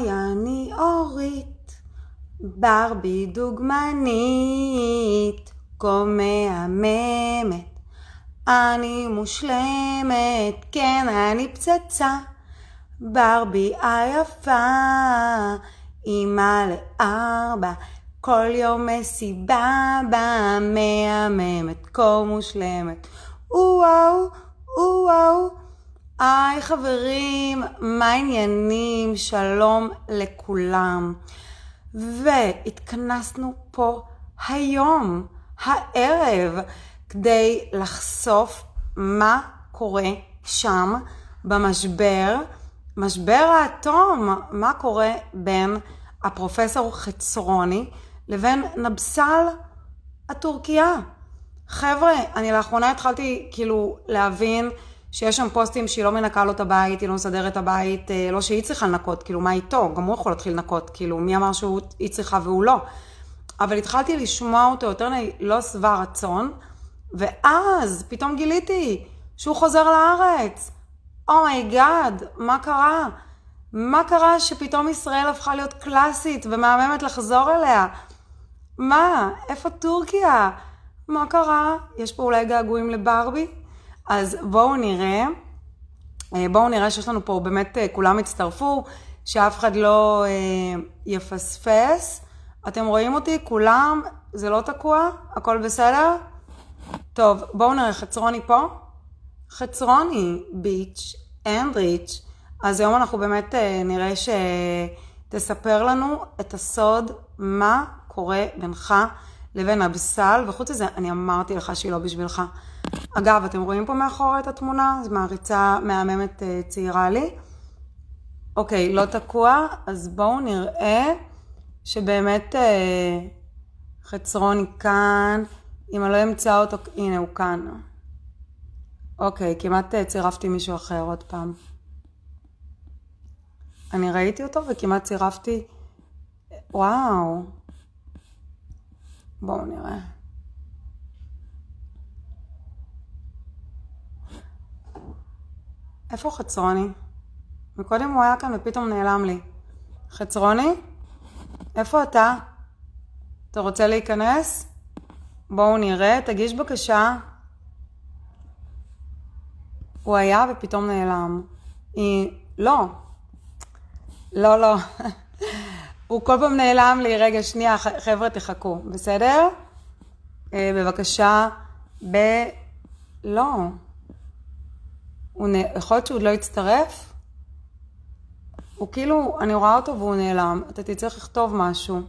היי, אני אורית, ברבי דוגמנית, כה מהממת, אני מושלמת, כן אני פצצה, ברבי היפה, אמא לארבע, כל יום מסיבה בה, מהממת, כה מושלמת. וואו, וואו, היי חברים, מה העניינים? שלום לכולם. והתכנסנו פה היום, הערב, כדי לחשוף מה קורה שם במשבר, משבר האטום, מה קורה בין הפרופסור חצרוני לבין נבסל הטורקיה. חבר'ה, אני לאחרונה התחלתי כאילו להבין שיש שם פוסטים שהיא לא מנקה לו את הבית, היא לא מסדרת את הבית, לא שהיא צריכה לנקות, כאילו מה איתו? גם הוא יכול להתחיל לנקות, כאילו מי אמר שהיא צריכה והוא לא. אבל התחלתי לשמוע אותו יותר לא שבע רצון, ואז פתאום גיליתי שהוא חוזר לארץ. אומייגאד, מה קרה? מה קרה שפתאום ישראל הפכה להיות קלאסית ומהממת לחזור אליה? מה? איפה טורקיה? מה קרה? יש פה אולי געגועים לברבי? אז בואו נראה שיש לנו פה, באמת כולם הצטרפו, שאף אחד לא יפספס. אתם רואים אותי? כולם? זה לא תקוע? הכל בסדר? טוב, בואו נראה, חצרוני פה? חצרוני, ביץ' אנד ריץ'. אז היום אנחנו באמת נראה שתספר לנו את הסוד, מה קורה בינך לבין נבסל, וחוץ לזה אני אמרתי לך שהיא לא בשבילך. אגב, אתם רואים פה מאחורי את התמונה? זו מעריצה מהממת צעירה לי. אוקיי, לא תקוע, אז בואו נראה שבאמת חצרוני כאן, אם אני לא אמצא אותו, הנה הוא כאן. אוקיי, כמעט צירפתי מישהו אחר עוד פעם. אני ראיתי אותו וכמעט צירפתי, וואו. בואו נראה. איפה חצרוני? מקודם הוא היה כאן ופתאום נעלם לי. חצרוני? איפה אתה? אתה רוצה להיכנס? בואו נראה, תגיש בקשה. הוא היה ופתאום נעלם. היא... לא. לא, לא. הוא כל פעם נעלם לי. רגע, שנייה, חבר'ה תחכו. בסדר? בבקשה. לא. יכול להיות שהוא לא יצטרף? הוא כאילו, אני רואה אותו והוא נעלם. אתה תצטרך לכתוב משהו.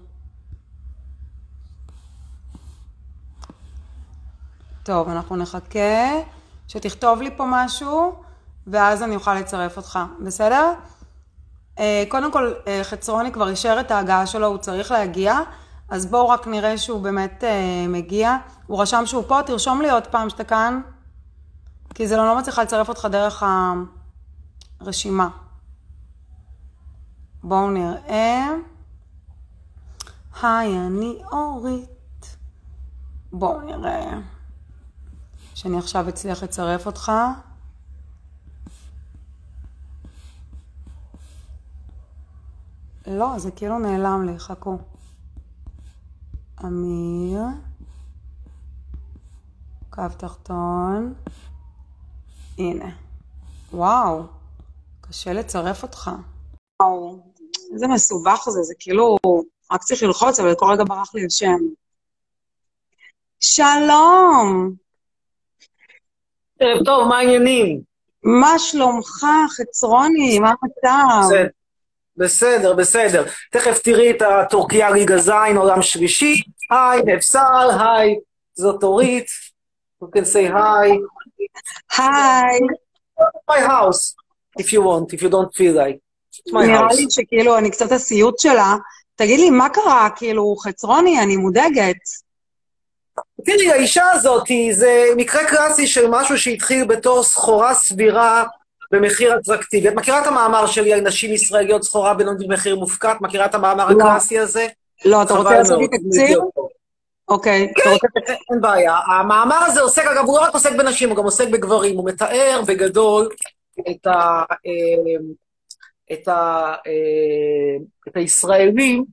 טוב, אנחנו נחכה שתכתוב לי פה משהו, ואז אני אוכל לצרף אותך. בסדר? קודם כל, חצרוני כבר אישר את ההגעה שלו, הוא צריך להגיע, אז בואו רק נראה שהוא באמת מגיע. הוא רשם שהוא פה, תרשום לי עוד פעם שאתה כאן, כי זה לא מצליח לצרף אותך דרך הרשימה. בואו נראה. היי, אני אורית. בואו נראה שאני עכשיו אצליח לצרף אותך. לא, זה כאילו נעלם לי, חכו. אמיר. קו תחתון. הנה. וואו. קשה לצרף אותך. וואו. איזה מסובך זה, זה כאילו... רק צריך ללחוץ, אבל כל רגע ברח לי השם. שלום. ערב טוב, מה העניינים? מה שלומך, חצרוני? מה המצב? בסדר. בסדר, בסדר. תכף תראי את הטורקיה ליגה זין, עולם שלישי. היי, נבסל, היי. זאת אורית. You can say hi. Hi. My house, if you want, if you don't feel like. It's my house. נראה לי שכאילו, אני קצת הסיוט שלה. תגיד לי, מה קרה? כאילו, חצרוני, אני מודאגת. תראי, האישה הזאת, זה מקרה קלאסי של משהו שהתחיל בתור סחורה סבירה, במחיר אטרקטיבי. את מכירה את המאמר שלי על נשים ישראליות סחורה במחיר מופקט? מכירה את המאמר הקלאסי הזה? לא, אתה רוצה לעשות לי תקציר? אוקיי. אין בעיה. המאמר הזה עוסק, אגב, הוא לא רק עוסק בנשים, הוא גם עוסק בגברים. הוא מתאר בגדול את את הישראלים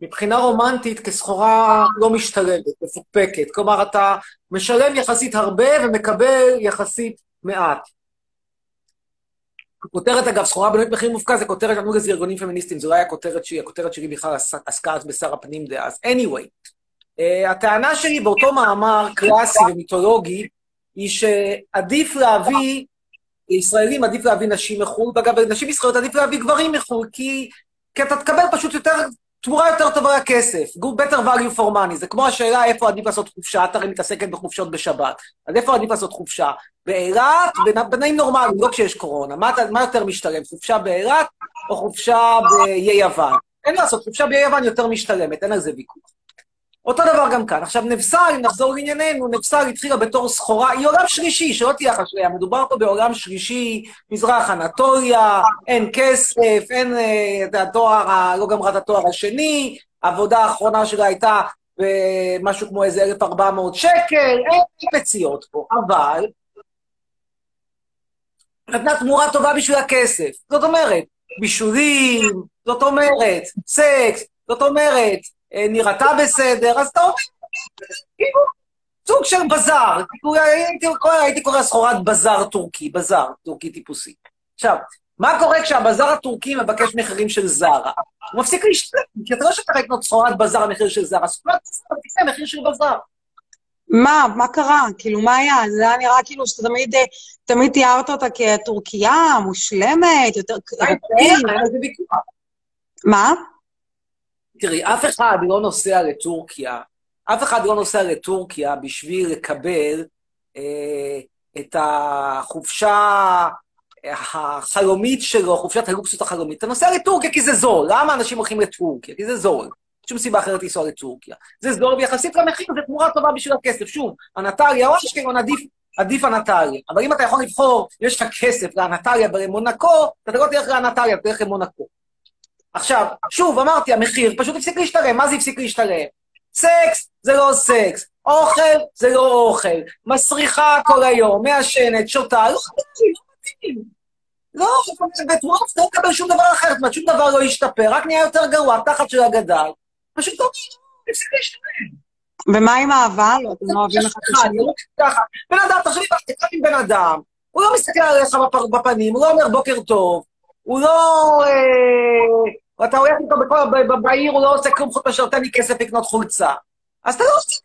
מבחינה רומנטית כסחורה לא משתלמת, מפוקפקת. כלומר, אתה משלם יחסית הרבה ומקבל יחסית מעט. כותרת, אגב, סחורה בנוית מחיר מופקע, זה כותרת עמוד איזה ארגונים פמיניסטיים, זו אולי הכותרת שלי בכלל עסקה בשר הפנים דאז. Anyway, הטענה שלי באותו מאמר קלאסי ומיתולוגי, היא שעדיף להביא ישראלים, עדיף להביא נשים מחו"ל, ואגב, נשים ישראליות עדיף להביא גברים מחו"ל, כי אתה תקבל פשוט יותר, תמורה יותר טובה לכסף, better value for money, זה כמו השאלה איפה עדיף לעשות חופשה, את הרי מתעסקת בחופשות בשבת, אז איפה עדיף לעשות חופשה? בעירת, בנאים נורמליים, לא כשיש קורונה, מה יותר משתלם? חופשה בעירת או חופשה ביוון? אין לעשות, חופשה ביוון יותר משתלמת, אין על זה ויכוח. אותו דבר גם כאן. עכשיו, נבסל, אם נחזור לענייננו, נבסל התחילה בתור סחורה, היא עולם שלישי, שלא תהיה חשביה, מדובר פה בעולם שלישי, מזרח אנטוליה, אין כסף, אין התואר, לא גמרת התואר השני, העבודה האחרונה שלה הייתה במשהו כמו איזה 1,400 שקל, אין מציאות פה, אבל נתנה תמורה טובה בשביל הכסף. זאת אומרת, בישולים, זאת אומרת, סקס, זאת אומרת, נראתה בסדר, אז אתה אומר, כאילו, סוג של בזאר, הייתי קורא סחורת בזאר טורקי, בזאר טורקי טיפוסי. עכשיו, מה קורה כשהבזאר הטורקי מבקש מחירים של זרה? הוא מפסיק להשתלם, כי אתה לא שאתה לקנות סחורת בזאר מחיר של זרה, סחורת בזאר מחיר של בזאר. מה קרה? כאילו, מה היה? זה היה נראה כאילו שאתה תמיד תיארת אותה כטורקיה, מושלמת, יותר... מה? תראי, אף אחד לא נוסע לטורקיה בשביל לקבל את החופשה החלומית שלו, חופשת הלוקסות החלומית. אתה נוסע לטורקיה כי זה זול. למה אנשים הולכים לטורקיה? כי זה זול. שום סיבה אחרת לנסוע לטורקיה. זה זול, ויחסית למחיר, זה תמורה טובה בשביל הכסף. שוב, אנטליה, או אשקלון, עדיף אנטליה. אבל אם אתה יכול לבחור, יש לך כסף לאנטליה במונקו, אתה לא תלך לאנטליה, אתה תלך למונקו. עכשיו, שוב, אמרתי, המחיר פשוט הפסיק להשתלם. מה זה הפסיק להשתלם? סקס זה לא סקס, אוכל זה לא אוכל, מסריחה כל היום, מעשנת, שותה, לא חדשים, לא חדשים. לא, בתמורה אתה לא תקבל שום דבר אחרת, שום דבר לא ישתפר, רק נהיה יותר גרוע, תחת של הגדל. פשוט לא הפסיק להשתלם. ומה עם האהבה? אתם לא אוהבים לך כשאלה? אני לא חושב ככה. בן אדם, תחשבי, תקרב עם בן אדם, הוא לא מסתכל עליך בפנים, הוא לא אומר בוקר טוב, הוא לא... ואתה הולך איתו בעיר, הוא לא עושה כלום חוץ משרתן לי כסף לקנות חולצה. אז אתה לא עושה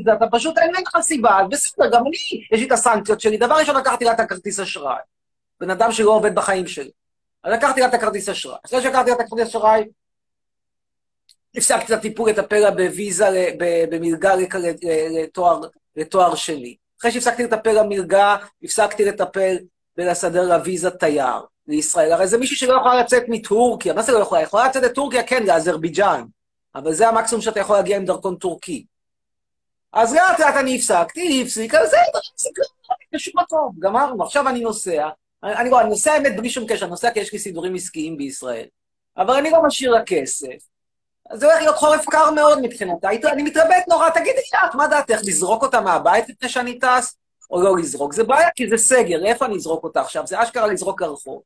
את זה, אתה פשוט אין לך סיבה, בסדר, גם אני, יש לי את הסנקציות שלי. דבר ראשון, לקחתי לה את הכרטיס אשראי. בן אדם שלא עובד בחיים שלי. אז לקחתי לה את הכרטיס אשראי. אחרי שלקחתי לה את הכרטיס אשראי, הפסקתי את הטיפול, את הפלה בוויזה, במלגה לתואר שלי. אחרי שהפסקתי לטפל במלגה, הפסקתי לטפל ולסדר לה ויזת תייר. לישראל. הרי זה מישהו שלא יכולה לצאת מטורקיה. מה זה לא יכולה? יכולה לצאת לטורקיה, כן, לאזרבייג'אן. אבל זה המקסימום שאתה יכול להגיע עם דרכון טורקי. אז לאט לאט אני הפסקתי, אז זה שום מקום, גמרנו. עכשיו אני נוסע, אני נוסע האמת בלי שום קשר, אני נוסע כי יש לי סידורים עסקיים בישראל. אבל אני לא משאיר לה כסף. אז זה הולך להיות חורף קר מאוד מבחינתה. אני מתרבט נורא, תגידי לך, מה דעתך? לזרוק אותה מהבית לפני שאני טס? או לא לזרוק? זה בעיה, כי זה סגר, איפה אני אזרוק אותה עכשיו? זה אשכרה לזרוק לרחוב.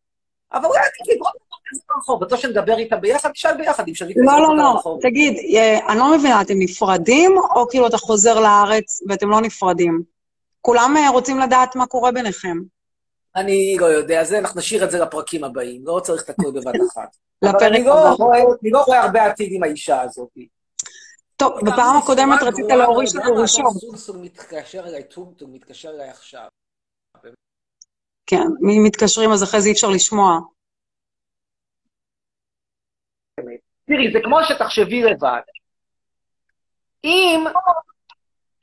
אבל אולי עדיף לזרוק אותה לרחוב, בטוח שנדבר איתה ביחד, תשאל ביחד, אם שווית לזרוק אותה לרחוב. לא, תגיד, אני לא מבינה, אתם נפרדים, או כאילו אתה חוזר לארץ ואתם לא נפרדים? כולם רוצים לדעת מה קורה ביניכם. אני לא יודע, זה, אנחנו נשאיר את זה לפרקים הבאים, לא צריך את הכל בבת אחת. אבל אני לא רואה הרבה עתיד עם האישה הזאת. טוב, בפעם הקודמת רצית להוריש לנו ראשון. סונסון מתקשר אליי, טומטום מתקשר אליי עכשיו. כן, אם מתקשרים אז אחרי זה אי אפשר לשמוע. תראי, זה כמו שתחשבי לבד. אם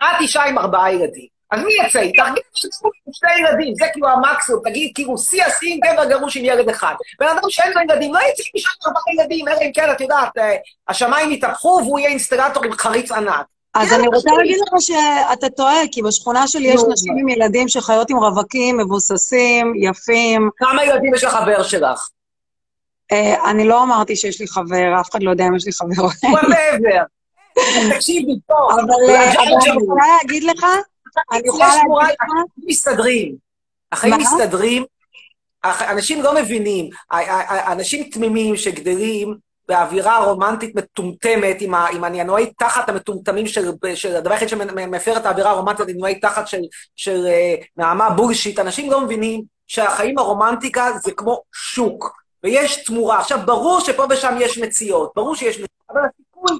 את אישה עם 4 ילדים, אז מי יצא? תרגיל שתקשור עם 2 ילדים, זה כאילו המקסימום, תגיד כאילו סי עשי עם גבר גרוש עם ילד אחד. בן אדם שאין לו ילדים, לא יצא עם אישה עם 4 ילדים, אלא אם כן, את יודעת, השמיים יתהפכו והוא יהיה אינסטלטור עם חריץ ענק. אז אני רוצה להגיד לך שאתה טועה, כי בשכונה שלי יש נשים עם ילדים שחיות עם רווקים, מבוססים, יפים. כמה ילדים יש לחבר שלך? אני לא אמרתי שיש לי חבר, אף אחד לא יודע אם יש לי חבר. הוא עבר. תקשיבי, טוב. אבל אני רוצה להגיד לך, החיים מסתדרים. אנשים לא מבינים, אנשים תמימים שגדלים באווירה רומנטית מטומטמת, עם הנינועי תחת המטומטמים של הדבר אחד שמפר את האווירה הרומנטית, הנינועי תחת של נעמה בולשיט, אנשים לא מבינים שהחיים הרומנטיקה זה כמו שוק, ויש תמורה. עכשיו, ברור שפה ושם יש מציאות, ברור שיש מציאות, אבל הסיכוי,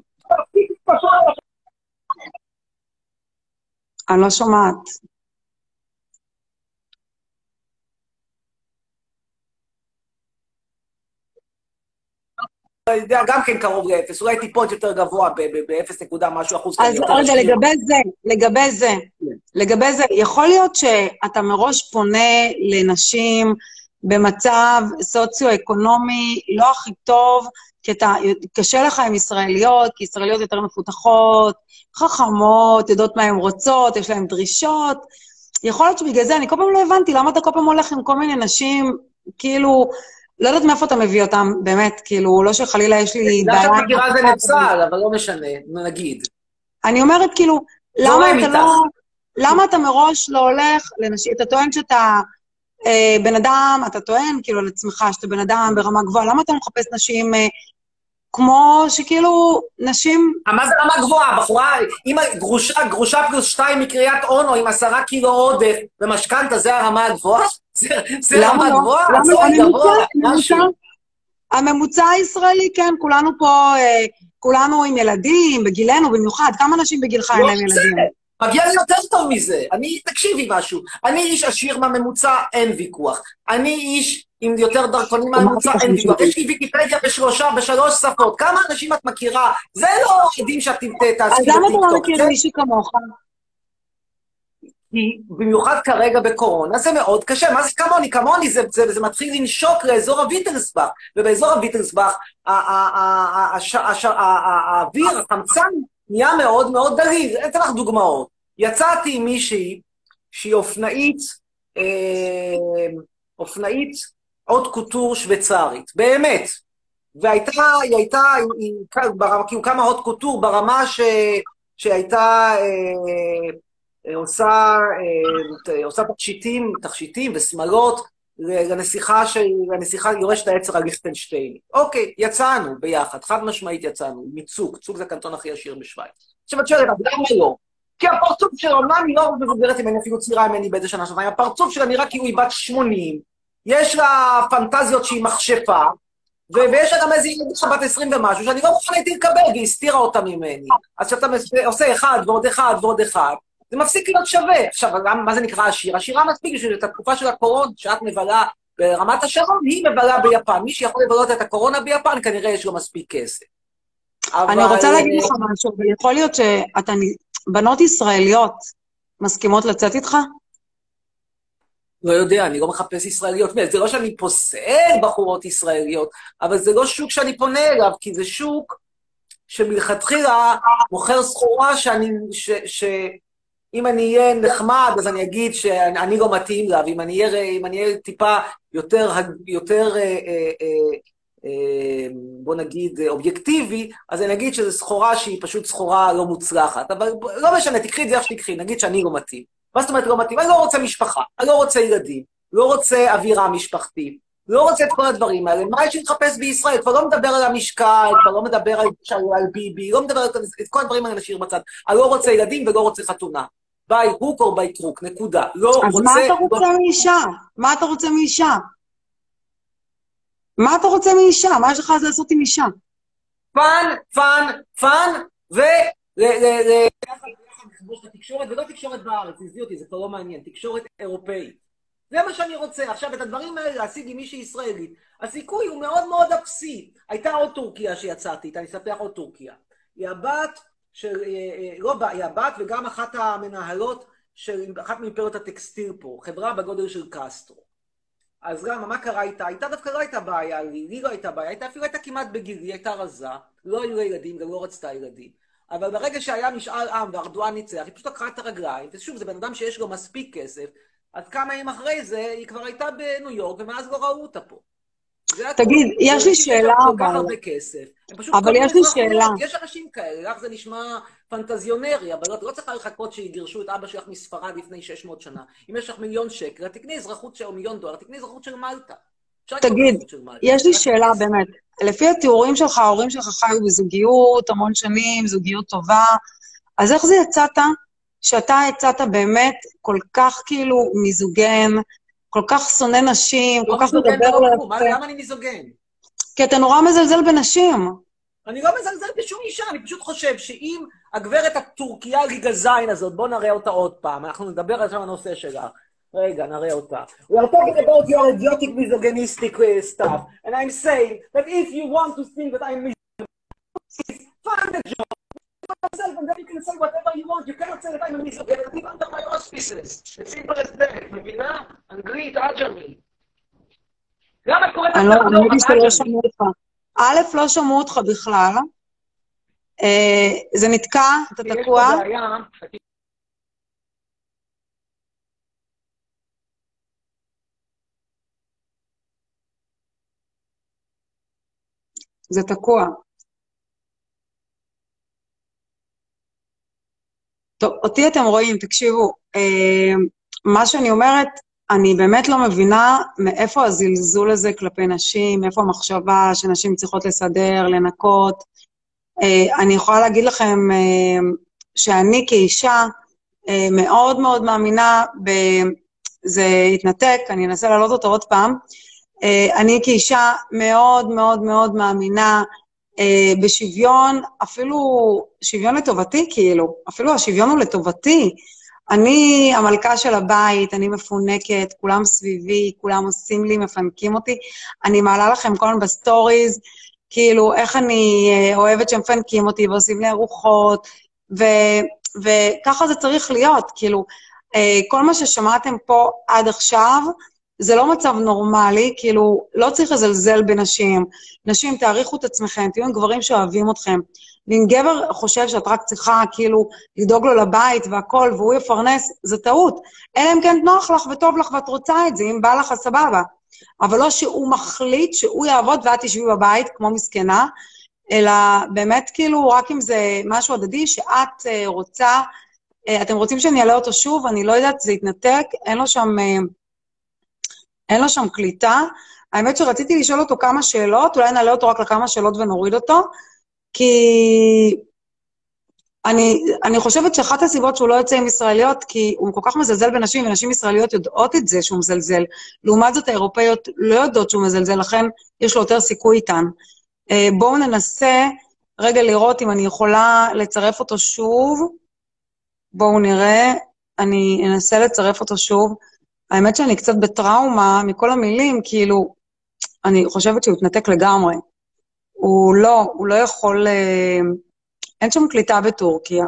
אני לא שומעת. גם כן קרוב לאפס, אולי טיפות יותר גבוה ב-0.1%. אז רגע, לגבי זה, יכול להיות שאתה מראש פונה לנשים במצב סוציו-אקונומי לא הכי טוב, כי קשה לך עם ישראליות, כי ישראליות יותר מפותחות, חכמות, יודעות מה הן רוצות, יש להן דרישות. יכול להיות שבגלל זה, אני כל פעם לא הבנתי, למה אתה כל פעם הולך עם כל מיני נשים, כאילו... לא יודעת מאיפה אתה מביא אותם, באמת, כאילו, לא שחלילה יש לי דעה... דעת מגירה זה נצל, אבל לא משנה, נגיד. אני אומרת, כאילו, למה אתה מראש לא הולך לנשים? אתה טוען שאתה בן אדם, אתה טוען, כאילו, לעצמך, שאתה בן אדם ברמה גבוהה, למה אתה מחפש נשים כמו שכאילו, נשים... מה זה רמה גבוהה, בחורה? אם גרושה פלוס 2 מקריית אונו, עם 10 קילו עודף, במשכנתא, זה הרמה הגבוהה? זה למה גבוה? הממוצע הישראלי, כן, כולנו פה, כולנו עם ילדים, בגילנו במיוחד, כמה אנשים בגילך אין להם ילדים? מגיע לי יותר טוב מזה, תקשיבי משהו, אני איש עשיר מהממוצע, אין ויכוח, אני איש עם יותר דרכונים מהממוצע, אין ויכוח, יש לי ויקיפדיה בשלוש שפות, כמה אנשים את מכירה? זה לא עדים שאת תעשי בטיקטוק. אז למה אתה לא מכיר מישהי כמוך? במיוחד כרגע בקורונה, זה מאוד קשה. מה זה כמוני? כמוני זה מתחיל לנשוק לאזור הוויטלסבך, ובאזור הוויטלסבך האוויר, החמצן, נהיה מאוד מאוד דהיר. אתן לך דוגמאות. יצאתי עם מישהי שהיא אופנאית עוד קוטור שוויצרית, באמת. והיא הייתה עם כמה עוד קוטור ברמה שהייתה... עושה תכשיטים וסמלות לנסיכה יורשת העצר על ליכטנשטיין. אוקיי, יצאנו ביחד, חד משמעית יצאנו, מצוק, צוק זה הקנטון הכי עשיר בשוויץ. עכשיו את שואלת, למה לא? כי הפרצוף של אומנם היא לא מבוגרת ממני, אפילו צעירה ממני באיזה שנה שנתיים, הפרצוף שלה נראה כי הוא היא בת 80, יש לה פנטזיות שהיא מכשפה, ויש לה גם איזו ילדה בת 20 ומשהו, שאני לא מוכן הייתי לקבל, והיא הסתירה אותה ממני. אז כשאתה עושה אחד ועוד אחד ועוד אחד, זה מפסיק להיות שווה. עכשיו, מה זה נקרא עשיר? עשירה מספיק שאת התקופה של הקורונה, שאת מבלה ברמת השרון, היא מבלה ביפן. מי שיכול לבלות את הקורונה ביפן, כנראה יש לו מספיק כסף. אני רוצה להגיד לך משהו, אבל יכול להיות שבנות ישראליות מסכימות לצאת איתך? לא יודע, אני לא מחפש ישראליות. זה לא שאני פוסל בחורות ישראליות, אבל זה לא שוק שאני פונה אליו, כי זה שוק שמלכתחילה מוכר סחורה אם אני אהיה נחמד, אז אני אגיד שאני לא מתאים לה, ואם אני אהיה טיפה יותר, בוא נגיד, אובייקטיבי, אז אני אגיד שזו סחורה שהיא פשוט סחורה לא מוצלחת. אבל לא משנה, תקחי את זה איך שתקחי, נגיד שאני לא מתאים. מה זאת אומרת לא מתאים? אני לא רוצה משפחה, אני לא רוצה ילדים, לא רוצה אווירה משפחתית. לא רוצה את כל הדברים האלה, מה יש להתחפש בישראל? כבר לא מדבר על המשקל, כבר לא מדבר על ביבי, לא מדבר על כל הדברים האלה נשאיר בצד. אני לא רוצה ילדים ולא רוצה חתונה. ביי הוק או ביי טרוק, נקודה. אז מה אתה רוצה מאישה? מה אתה רוצה מאישה? מה יש לך אז לעשות עם אישה? פן, לכבוש את התקשורת, ולא תקשורת בארץ, תזדי אותי, זה כבר לא מעניין, תקשורת אירופאית. זה מה שאני רוצה. עכשיו, את הדברים האלה להשיג עם מישהי ישראלית, הסיכוי הוא מאוד מאוד אפסי. הייתה עוד טורקיה שיצאתי איתה, אני אספח עוד טורקיה. היא הבת של, היא הבת וגם אחת המנהלות של אחת מאימפריות הטקסטיל פה, חברה בגודל של קסטרו. אז למה, מה קרה איתה? איתה דווקא לא הייתה בעיה, לי לא הייתה בעיה, איתה אפילו הייתה כמעט בגילי, היא הייתה רזה, לא היו ילדים, גם לא רצתה ילדים. אבל ברגע שהיה משאל עם וארדואן ניצח, היא פשוט לקחה את הרגליים, ושוב, זה בן אדם שיש לו מספיק כסף, אז כמה ימים אחרי זה, היא כבר הייתה בניו יורק, ומאז לא ראו אותה פה. תגיד, יש לי שאלה, אבל יש לי שאלה. יש אנשים כאלה, לך זה נשמע פנטזיונרי, אבל את לא צריכה לחכות שיגרשו את אבא שלך מספרד לפני 600 שנה. אם יש לך $1,000,000, תקני אזרחות של $1,000,000, תקני אזרחות של מלטה. תגיד, יש לי שאלה באמת. לפי התיאורים שלך, ההורים שלך חיו בזוגיות, המון שנים, זוגיות טובה, אז איך זה יצאת? שאתה יצאת באמת כל כך כאילו מיזוגן, כל כך שונא נשים, כל כך מדבר לפה. למה אני מיזוגן? כי אתה נורא מזלזל בנשים. אני לא מזלזל בשום אישה, אני פשוט חושב שאם הגברת הטורקיה ריגזיין הזאת, בוא נראה אותה עוד פעם, אנחנו נדבר על שם הנושא שלה. רגע, נראה אותה. We are talking about your idiotic misogynistic stuff, and I'm saying that if you want to think that I'm misogynistic, find a job. Yourself and then you can say whatever you want. You cannot say that I'm a misogyn. Live under my auspices. It's simple as that. מבינה? אנגלית, אג'רי. גם את קוראת את זה. אני מבין שלא שמעו אותך. א', לא שמעו אותך בכלל. זה נתקע, אתה תקוע. יש בעיה. זה תקוע. טוב, אותי אתם רואים, תקשיבו, מה שאני אומרת, אני באמת לא מבינה מאיפה הזלזול הזה כלפי נשים, מאיפה המחשבה שנשים צריכות לסדר, לנקות. אני יכולה להגיד לכם שאני כאישה מאוד מאוד מאמינה, זה התנתק, אני אנסה להעלות אותו עוד פעם, אני כאישה מאוד מאוד מאוד מאמינה, בשוויון, אפילו שוויון לטובתי, כאילו, אפילו השוויון הוא לטובתי. אני המלכה של הבית, אני מפונקת, כולם סביבי, כולם עושים לי, מפנקים אותי. אני מעלה לכם כל הזמן בסטוריז, כאילו, איך אני אוהבת שמפנקים אותי ועושים לי ארוחות, וככה זה צריך להיות, כאילו, כל מה ששמעתם פה עד עכשיו, זה לא מצב נורמלי, כאילו, לא צריך לזלזל בנשים. נשים, תעריכו את עצמכם, תהיו עם גברים שאוהבים אתכם. ואם גבר חושב שאת רק צריכה, כאילו, לדאוג לו לבית והכל, והוא יפרנס, זה טעות. אלא אם כן נוח לך וטוב לך ואת רוצה את זה, אם בא לך סבבה. אבל לא שהוא מחליט שהוא יעבוד ואת תשבי בבית, כמו מסכנה, אלא באמת, כאילו, רק אם זה משהו הדדי שאת רוצה, אתם רוצים שאני אעלה אותו שוב, אני לא יודעת, זה יתנתק, אין לו שם קליטה. האמת שרציתי לשאול אותו כמה שאלות, אולי נעלה אותו רק לכמה שאלות ונוריד אותו, כי אני חושבת שאחת הסיבות שהוא לא יוצא עם ישראליות, כי הוא כל כך מזלזל בנשים, ונשים ישראליות יודעות את זה שהוא מזלזל. לעומת זאת, האירופאיות לא יודעות שהוא מזלזל, לכן יש לו יותר סיכוי איתן. בואו ננסה רגע לראות אם אני יכולה לצרף אותו שוב. בואו נראה, אני אנסה לצרף אותו שוב. האמת שאני קצת בטראומה מכל המילים, כאילו, אני חושבת שהוא התנתק לגמרי. הוא לא יכול, אין שם קליטה בטורקיה.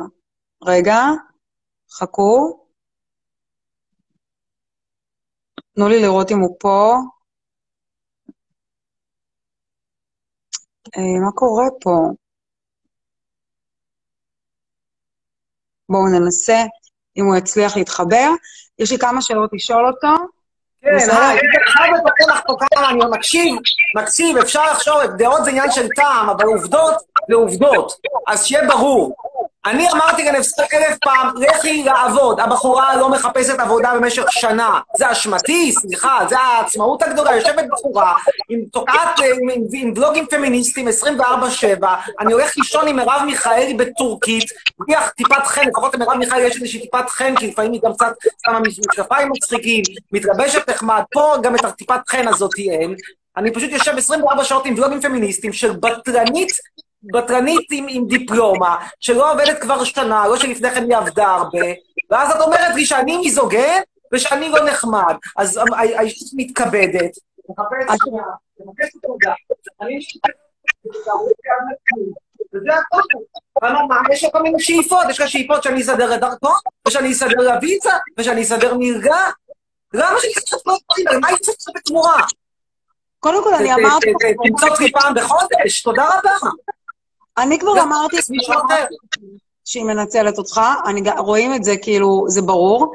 רגע, חכו. תנו לי לראות אם הוא פה. מה קורה פה? בואו ננסה אם הוא יצליח להתחבר. יש לי כמה שאלות לשאול אותו. כן, אני בטוח פה כמה, אני מקשיב, אפשר לחשוב, דעות זה עניין של טעם, אבל עובדות זה עובדות. אז שיהיה ברור. אני אמרתי כאן 10,000 פעם, לכי לעבוד, הבחורה לא מחפשת עבודה במשך שנה. זה אשמתי, סליחה, זה העצמאות הגדולה, יושבת בחורה, עם בלוגים פמיניסטיים 24/7, אני הולך לישון עם מרב מיכאלי בטורקית, בליח טיפת חן, לפחות מרב מיכאלי יש איזושהי טיפת חן, כי לפעמים היא גם קצת שמה משקפיים מצחיקים, מתלבשת נחמד, פה גם את הטיפת חן הזאת אין. אני פשוט יושב 24 שעות עם בלוגים פמיניסטיים של בטרנית עם דיפלומה, שלא עובדת כבר שנה, לא שלפני כן היא עבדה הרבה, ואז את אומרת לי שאני מיזוגן, ושאני לא נחמד. אז האישית מתכבדת. מחפשת תודה. אני וזה הכל. אמרמה, יש כל מיני שאיפות, יש לה שאיפות שאני אסדר את דרכון, ושאני אסדר לויצה, ושאני אסדר מלגה. למה שאני אסדר את דרכון? מה יצא לך בתמורה? קודם כל, אני אמרתי... תמצוץ לי פעם בחודש, תודה רבה. אני כבר אמרתי... שהיא מנצלת אותך, רואים את זה כאילו, זה ברור,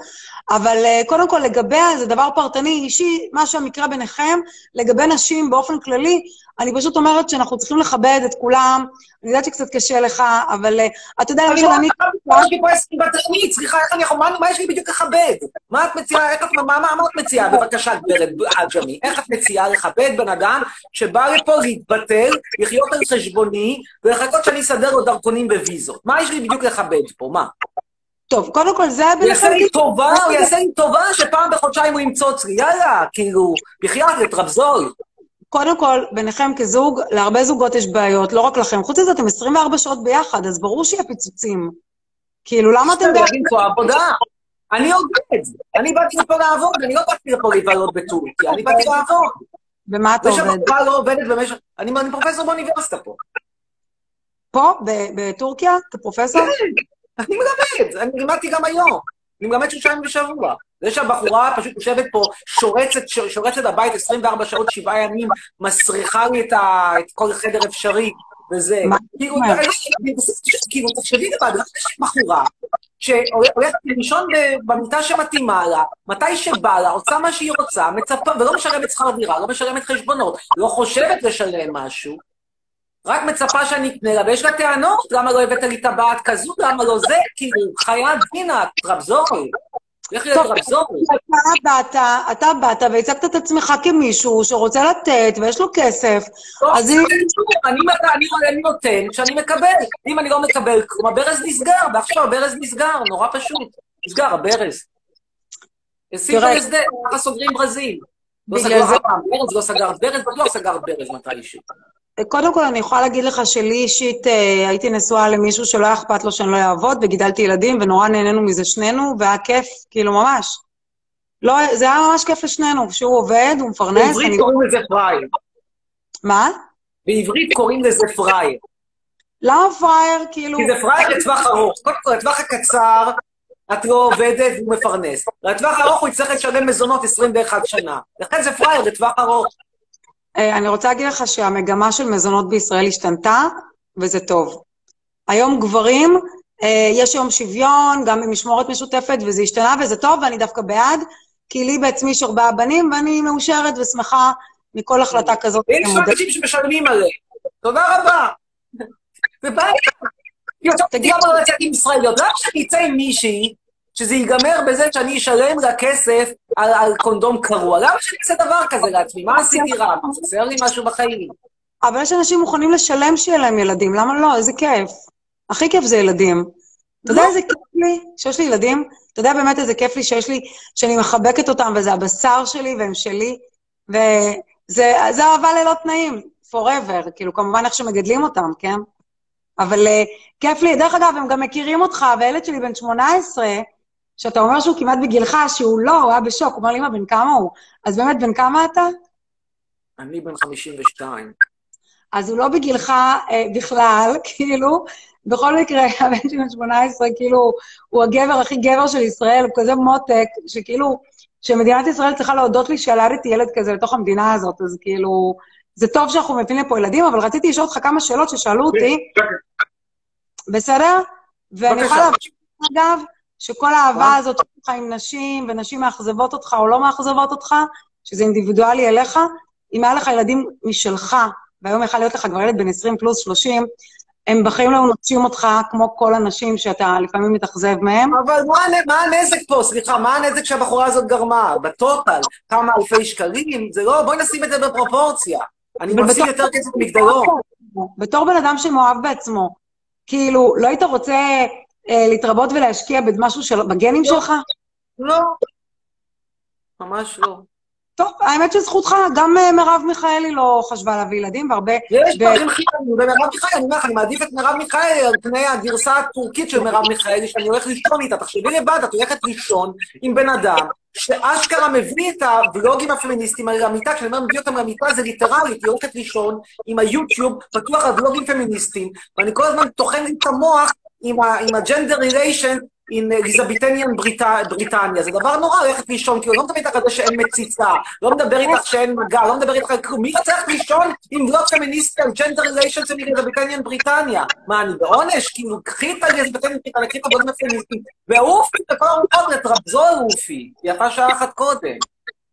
אבל קודם כל לגביה, זה דבר פרטני, אישי, מה שהמקרה ביניכם, לגבי נשים באופן כללי, אני פשוט אומרת שאנחנו צריכים לכבד את כולם, אני יודעת שקצת קשה לך, אבל אתה יודע, מה יש לי בדיוק לכבד? מה את מציעה, בבקשה, גברת עג'מי, איך את מציעה לכבד בן אדם שבא לפה להתבטל, לחיות על חשבוני, ולחכות שאני אסדר לו דרכונים בוויזות? מה יש לי בדיוק לכבד פה, מה? טוב, קודם כל זה... הוא יעשה לי טובה שפעם בחודשיים הוא ימצוא צרי, יאללה, כאילו, בחייאת, לתרבזול. קודם כל, ביניכם כזוג, להרבה זוגות יש בעיות, לא רק לכם. חוץ לזה, אתם 24 שעות ביחד, אז ברור שיהיה פיצוצים. כאילו, למה אתם... אני פה עבודה. אני עובד. אני באתי לפה לעבוד, אני לא באתי לפה להיבלות בטורקיה, אני באתי לעבוד. במה אתה עובד? ושבקרה לא עובדת במשך... אני פרופסור באוניברסיטה פה. פה? בטורקיה? אתה פרופסור? כן, אני מלמד. אני מלמדתי גם היום. אני מלמד 2 בשבוע. זה שהבחורה פשוט יושבת פה, שורצת הבית 24 שעות, 7 ימים, מסריחה לי את כל חדר אפשרי, וזה. כאילו, תחשבי לבד, בחורה, שהולכת לישון במיטה שמתאימה לה, מתי שבא לה, עושה מה שהיא רוצה, מצפה, ולא משלמת שכר דירה, לא משלמת חשבונות, לא חושבת לשלם משהו, רק מצפה שאני אקנה לה, ויש לה טענות, למה לא הבאת לי טבעת כזו, למה לא זה, כאילו, חיית דינה, תרבזורי. אתה באת והצגת את עצמך כמישהו שרוצה לתת ויש לו כסף, אז אני נותן כשאני מקבל, אם אני לא מקבל, הברז נסגר, ועכשיו הברז נסגר, נורא פשוט, נסגר הברז. עשינו הסדר, ככה סוגרים ברזים. לא סגר ברז, לא סגר ברז, לא סגר ברז מתי אישית. קודם כל, אני יכולה להגיד לך שלי אישית הייתי נשואה למישהו שלא היה אכפת לו שאני לא אעבוד, וגידלתי ילדים, ונורא נהנינו מזה שנינו, והיה כיף, כאילו ממש. לא, זה היה ממש כיף לשנינו, שהוא עובד, הוא מפרנס. בעברית קוראים לזה פרייר. מה? בעברית קוראים לזה פרייר. למה פרייר, כאילו... כי זה פרייר לטווח ארוך. קודם כל, לטווח הקצר, את לא עובדת והוא מפרנס. לטווח ארוך הוא יצטרך לשלם מזונות 21 שנה. לכן זה פרייר לטווח ארוך. אני רוצה להגיד לך שהמגמה של מזונות בישראל השתנתה, וזה טוב. היום גברים, יש היום שוויון, גם במשמורת משותפת, וזה השתנה, וזה טוב, ואני דווקא בעד, כי לי בעצמי יש 4 בנים, ואני מאושרת ושמחה מכל החלטה כזאת. יש אנשים שמשלמים עליהם. תודה רבה. זה בעיה. תגיד למה לא לצאת עם ישראליות. למה שאני אצא עם מישהי, שזה ייגמר בזה שאני אשלם לה כסף על קונדום קרוע. למה שאני אעשה דבר כזה לעצמי? מה עשיתי רע? חסר לי משהו בחיים. אבל יש אנשים מוכנים לשלם שיהיה להם ילדים. למה לא? איזה כיף. הכי כיף זה ילדים. אתה יודע איזה כיף לי שיש לי ילדים? אתה יודע באמת איזה כיף לי שיש לי, שאני מחבקת אותם, וזה הבשר שלי והם שלי, וזה אהבה ללא תנאים, forever, כאילו כמובן איך שמגדלים אותם, כן? אבל כיף לי. דרך אגב, הם גם מכירים אותך, והילד שלי בן 18, שאתה אומר שהוא כמעט בגילך, שהוא לא, הוא היה בשוק, הוא אומר לי, אמא, בן כמה הוא? אז באמת, בן כמה אתה? אני בן 52. אז הוא לא בגילך בכלל, כאילו, בכל מקרה, הבן שלי בן 18, כאילו, הוא הגבר הכי גבר של ישראל, הוא כזה מותק, שכאילו, שמדינת ישראל צריכה להודות לי שילדתי ילד כזה לתוך המדינה הזאת, אז כאילו, זה טוב שאנחנו מביאים לפה ילדים, אבל רציתי לשאול אותך כמה שאלות ששאלו אותי, בסדר? ואני יכולה להבין, אגב, שכל האהבה הזאת שלך עם נשים, ונשים מאכזבות אותך או לא מאכזבות אותך, שזה אינדיבידואלי אליך, אם היה לך ילדים משלך, והיום יכל להיות לך כבר ילד בין 20 פלוס 30, הם בחיים לא נוטשים אותך כמו כל הנשים שאתה לפעמים מתאכזב מהם. אבל מה הנזק פה? סליחה, מה הנזק שהבחורה הזאת גרמה? בטוטל, כמה אלפי שקלים? זה לא, בואי נשים את זה בפרופורציה. אני מפסיד יותר כסף מגדלו. בתור בן אדם שמואב בעצמו, כאילו, לא היית רוצה... להתרבות ולהשקיע במשהו בגנים שלך? לא. ממש לא. טוב, האמת שזכותך, גם מרב מיכאלי לא חשבה להביא ילדים, והרבה... יש דברים חילונים, ומרב מיכאלי, אני אומר לך, אני מעדיף את מרב מיכאלי על פני הגרסה הטורקית של מרב מיכאלי, שאני הולך לישון איתה, תחשבי לבד, את הולכת לישון עם בן אדם, שאשכרה מביא את הוולוגים הפמיניסטיים על המיטה, כשאני אומר מביא אותם למיטה, זה ליטרלית, היא הולכת לישון עם היוטיוב, פתוח על וולוגים פמיניסטיים, ואני כל הזמן תוכן את המוח עם הג'נדר ריליישן עם אליזביתניאן בריטניה, זה דבר נורא ללכת לישון, כי הוא לא מדבר איתך על זה שאין מציצה, לא מדבר איתך שאין מגע, לא מדבר איתך, מי צריך לישון עם בלוט פמיניסטי על ג'נדר ריליישנס עם אליזביתניאן בריטניה? מה, אני בעונש? כאילו, קחי את אליזביתניאן בריטניה, קחי את הבלוט פמיניסטי, ואופי, לכל הרוחות, לטרבזול אופי, יפה שעה אחת קודם.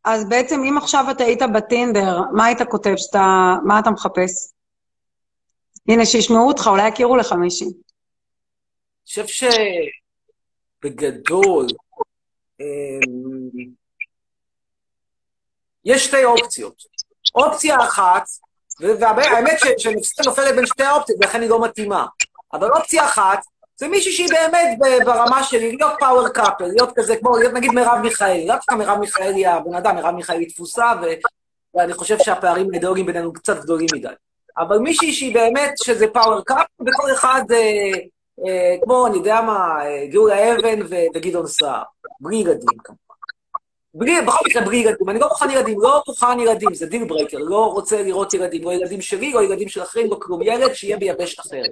אז בעצם, אם עכשיו אתה היית בטינדר, מה היית כותב שאתה, מה אתה מחפש? הנה, שישמעו אותך, אולי יכירו לך מישהי. אני חושב שבגדול, יש שתי אופציות. אופציה אחת, והאמת שנופלת בין שתי האופציות, ולכן היא לא מתאימה. אבל אופציה אחת, זה מישהי שהיא באמת ברמה שלי, להיות פאוור קאפל, להיות כזה כמו, להיות נגיד מרב מיכאלי, לא ככה מרב מיכאלי הבן אדם, מרב מיכאלי תפוסה, ואני חושב שהפערים האידיאולוגיים בינינו קצת גדולים מדי. אבל מישהי שהיא באמת שזה פאוור קאפ, וכל אחד, כמו, אני יודע מה, גאולה אבן וגדעון סער, בלי ילדים כמובן. בכל מקרה בלי ילדים, אני לא מוכן ילדים, לא מוכן ילדים, זה דיל ברייקר, לא רוצה לראות ילדים, לא ילדים שלי, לא ילדים של אחרים, לא כלום, ילד שיהיה ביבש אחרת.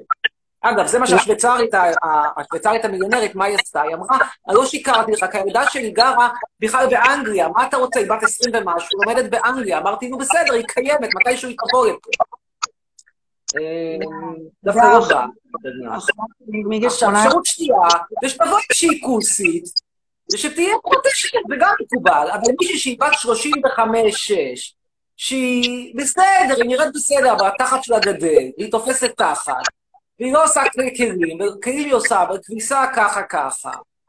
אגב, זה מה שהשוויצרית המיליונרת, מה היא עשתה? היא אמרה, אני לא שיקרתי לך, כי הילדה שלי גרה בכלל באנגליה, מה אתה רוצה? היא בת 20 ומשהו, לומדת באנגליה, אמרתי, נו בסדר, היא קיימת, מתישהו היא תבוא לפה. דווקא לא בא. עכשיו, אפשרות שנייה, זה שתבוא שהיא כוסית, זה שתהיה פרוטשת, זה גם מקובל, אבל מישהי שהיא בת 35-6, שהיא בסדר, היא נראית בסדר, אבל התחת של הגדל, היא תופסת תחת, והיא לא עושה כלים, וכלים היא עושה, אבל כביסה ככה,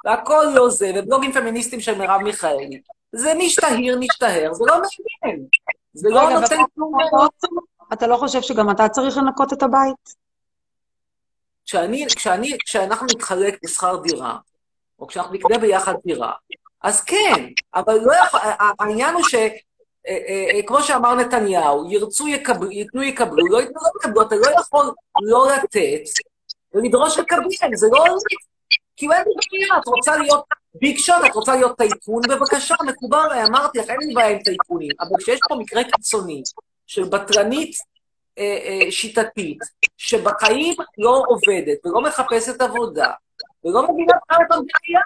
והכל לא זה, ובלוגים פמיניסטים של מרב מיכאלי. זה משתהר, זה לא מעניין. זה לא נותן כלום לראות. אתה לא חושב שגם אתה צריך לנקות את הבית? כשאנחנו נתחלק בשכר דירה, או כשאנחנו נקנה ביחד דירה, אז כן, אבל לא יכול, העניין הוא שכמו שאמר נתניהו, ירצו ייתנו יקבלו, לא ייתנו יקבלו, אתה לא יכול לא לתת, ולדרוש לקבל, זה לא עולה, כי הוא אין לי בעיה, את רוצה להיות ביקשון, את רוצה להיות טייקון, בבקשה, מקובל, אמרתי לך, אין לי בעיה עם טייקונים, אבל כשיש פה מקרה קיצוני, של בטרנית שיטתית, שבחיים לא עובדת, ולא מחפשת עבודה, ולא מבינה את המדינה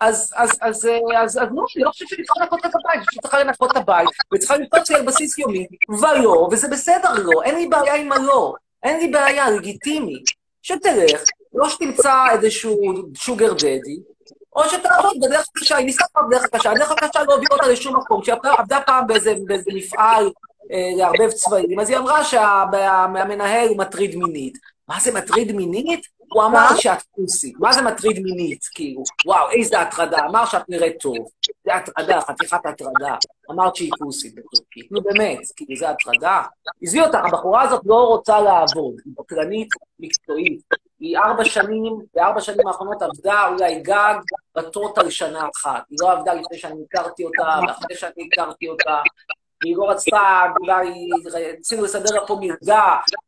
הזה. אז נו, אני לא חושב שצריך לנקות את הבית, שצריך לנקות את הבית, וצריכה לנקות על בסיס יומי, ולא, וזה בסדר לא, אין לי בעיה עם הלא, אין לי בעיה, לגיטימי, שתלך, לא שתמצא איזשהו שוגר דדי, או שתעבוד בדרך קשה, היא ניסה פעם בדרך קשה, הדרך הקשה לא הובילה אותה לשום מקום, כשהיא עבדה פעם באיזה מפעל לערבב צבעים, אז היא אמרה שהמנהל מטריד מינית. מה זה מטריד מינית? הוא אמר שאת כוסית. מה זה מטריד מינית? כאילו, וואו, איזה הטרדה, אמר שאת נראית טוב. זה הטרדה, חתיכת הטרדה. אמרת שהיא כוסית. נו באמת, כאילו, זה הטרדה. עזבי אותה, הבחורה הזאת לא רוצה לעבוד, היא בקרנית מקצועית. היא 4 שנים האחרונות עבדה אולי גג בטוטל שנה אחת. היא לא עבדה לפני שאני הכרתי אותה, ואחרי שאני הכרתי אותה, היא לא רצתה, אולי רצינו לסדר לה פה מלגה,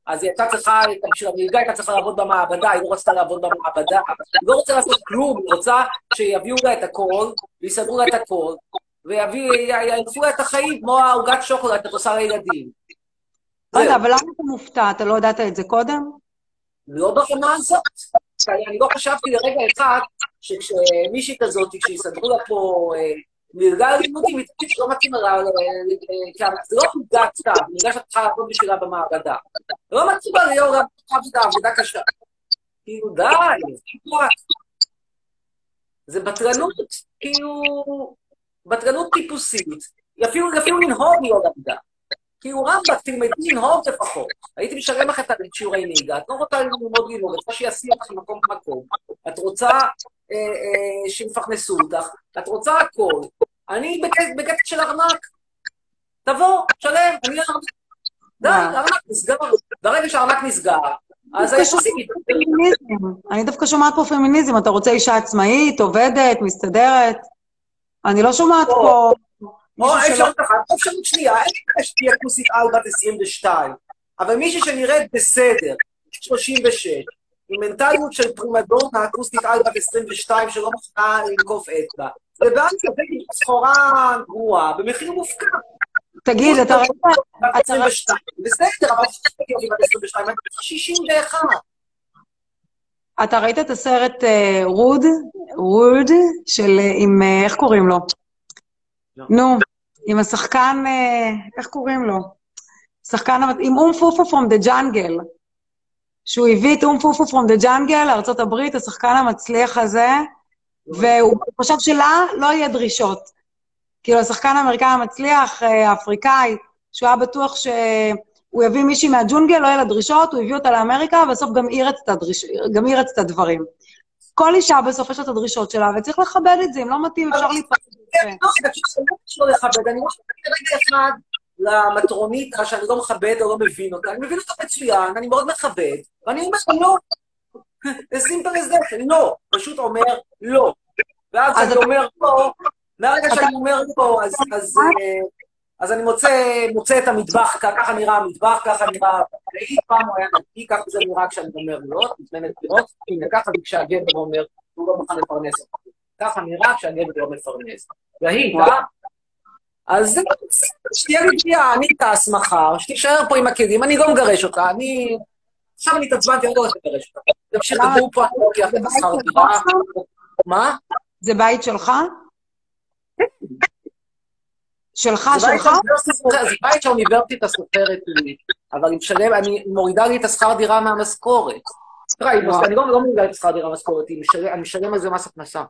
אז היא הייתה צריכה, בשביל המלגה הייתה צריכה לעבוד במעבדה, היא לא רצתה לעבוד במעבדה, היא לא רוצה לעשות כלום, היא רוצה שיביאו לה את הכל, ויסדרו לה את הכל, ויביאו לה את החיים, כמו העוגת שוקולד, את עושה לילדים. רגע, אבל למה אתה מופתע? אתה לא יודעת את זה קודם? לא ברמה הזאת. אני לא חשבתי לרגע אחד, שכשמישהי כזאת, כשיסדרו לה פה מלגה לימודים, היא תגיד שלא מתאים לה, זה לא מלגה סתם, מלגה שאת צריכה לעבוד בשבילה במעבדה. לא מתאים לה ליאור, רק עבודה קשה. כאילו, די, זה בטרנות, כאילו, בטרנות טיפוסית. אפילו לנהוג ליאור עבודה. כאילו רמב"ק, תלמדי לנהוג לפחות. הייתי משלם לך את שיעורי נהיגה, את לא רוצה ללמוד לנהוג, את רוצה שיעשי אותך למקום, את רוצה שיפרנסו אותך, את רוצה הכל. אני בקטע של ארנק, תבוא, שלם, אני ארנק. די, ארנק נסגר. ברגע שארנק נסגר, אז יש עושים. אני דווקא שומעת פה פמיניזם, אתה רוצה אישה עצמאית, עובדת, מסתדרת. אני לא שומעת פה... או אפשרות אחת, אפשרות שנייה, אין לי שתהיה כוסית על בת 22, אבל מישהי שנראית בסדר, 36, עם מנטליות של פרימדונה, כוסית על בת 22 שלא מוכנה לנקוף אצבע, ובאמת יובדת סחורה גרועה, במחיר מופקע. תגיד, אתה ראית? בת 22, בסדר, אבל 22, 61. אתה ראית את הסרט רוד של, עם, איך קוראים לו? נו, עם השחקן, איך קוראים לו? שחקן, עם פופו פרום דה ג'אנגל. שהוא הביא את פופו פרום דה ג'אנגל לארצות הברית, השחקן המצליח הזה, והוא חושב שלה לא יהיה דרישות. כאילו, השחקן האמריקאי המצליח, האפריקאי, שהוא היה בטוח ש... הוא יביא מישהי מהג'ונגל, לא יהיה לדרישות, הוא הביא אותה לאמריקה, ובסוף גם היא רצתה את הדברים. כל אישה בסוף יש את הדרישות שלה, וצריך לכבד את זה, אם לא מתאים, אפשר להיפרד את זה. לא לכבד, אני לא רגע אחד למטרונית, שאני לא מכבד או לא מבין אותה, אני מבין אותה מצוין, אני מאוד מכבד, ואני אומר לא, סימפל איז דאט, לא, פשוט אומר לא. ואז אני אומר לא, מהרגע שאני אומר לא, אז אני מוצא את המטבח, ככה נראה המטבח, ככה נראה... ראי פעם הוא היה נקי, ככה זה נראה כשאני אומר לא, מתמנת לראות, הנה ככה זה כשהגבר אומר, הוא לא מוכן לפרנס אותי. ככה נראה כשהגבר לא מפרנס. והיא, אה? אז זה שתהיה נקייה, אני טס מחר, שתישאר פה עם הכלים, אני לא מגרש אותה, אני... עכשיו אני תצבנתי, אני לא הולך לגרש אותה. זה שתדעו פה, אני לא לוקח את השכר דירה. מה? זה בית שלך? שלך? זה בית שהאוניברסיטה סופרת לי, אבל אני מורידה לי את השכר דירה מהמשכורת. אני לא מורידה את השכר דירה מהמשכורת, אני משלם על זה מס הכנסה.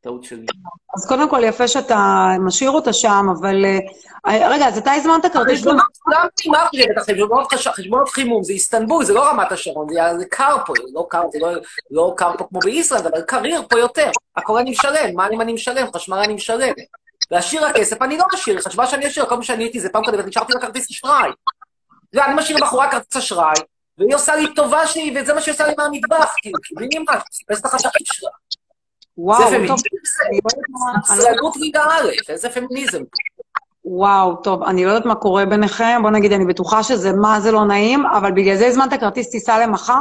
טעות שלי. אז קודם כל יפה שאתה משאיר אותה שם, אבל... רגע, אז אתה הזמנת כרטיס... חשבונות חימום, זה איסטנבול, זה לא רמת השרון, זה קר פה, לא קר פה כמו בישראל, אבל קריר פה יותר. הכל אני משלם, מה אני משלם? חשמל אני משלם. להשאיר הכסף, אני לא משאיר, חשבה שאני אשאיר, כל מה שאני הייתי זה פעם כדי, ונשארתי לה כרטיס אשראי. ואני משאיר בחורה כרטיס אשראי, והיא עושה לי טובה שלי, וזה מה שהיא עושה לי מהמטבח, כאילו, קיבלים מה, איזה לך שחקי שלה. וואו, טוב. זה פמיניזם, זה עלות ריגה א', איזה פמיניזם. וואו, טוב, אני לא יודעת מה קורה ביניכם, בוא נגיד, אני בטוחה שזה מה זה לא נעים, אבל בגלל זה הזמנת כרטיס טיסה למחר?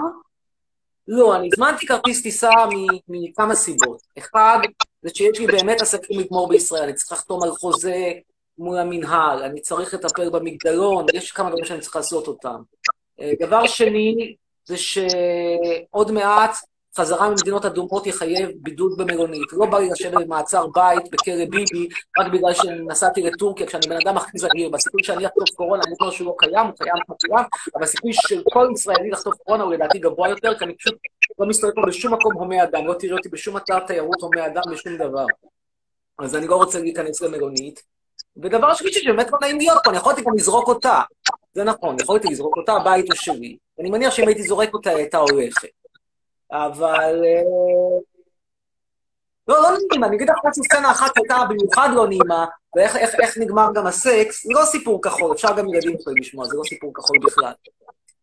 לא, אני הזמנתי כרטיס טיסה מכמה סיבות. אחד, זה שיש לי באמת עסקים לגמור בישראל, אני צריך לחתום על חוזה מול המנהל, אני צריך לטפל במגדלון, יש כמה דברים שאני צריך לעשות אותם. דבר שני, זה שעוד מעט חזרה ממדינות אדומות יחייב בידוד במלונית. לא בא לי לשבת במעצר בית, בכלא ביבי, רק בגלל שנסעתי לטורקיה, כשאני בן אדם הכי זהיר, בסיכוי שאני אחטוף קורונה, אני אומר שהוא לא קיים, הוא קיים כמו קיים, אבל הסיכוי של כל ישראלי לחטוף קורונה הוא לדעתי גבוה יותר, כי אני פשוט לא מסתובב פה בשום מקום הומי אדם, לא תראה אותי בשום אתר תיירות הומי אדם, בשום דבר. אז אני לא רוצה להיכנס למלונית. ודבר שני שבאמת לא נעים להיות פה, אני יכולתי גם לזרוק אותה. זה נכון, יכולתי לזרוק אותה, הבית הוא שלי. אני מניח שאם הייתי זורק אותה, הייתה הולכת. אבל... לא נעימה, אני אגיד לך שסצנה אחת הייתה במיוחד לא נעימה, ואיך נגמר גם הסקס, זה לא סיפור כחול, אפשר גם ילדים יכולים לשמוע, זה לא סיפור כחול בכלל.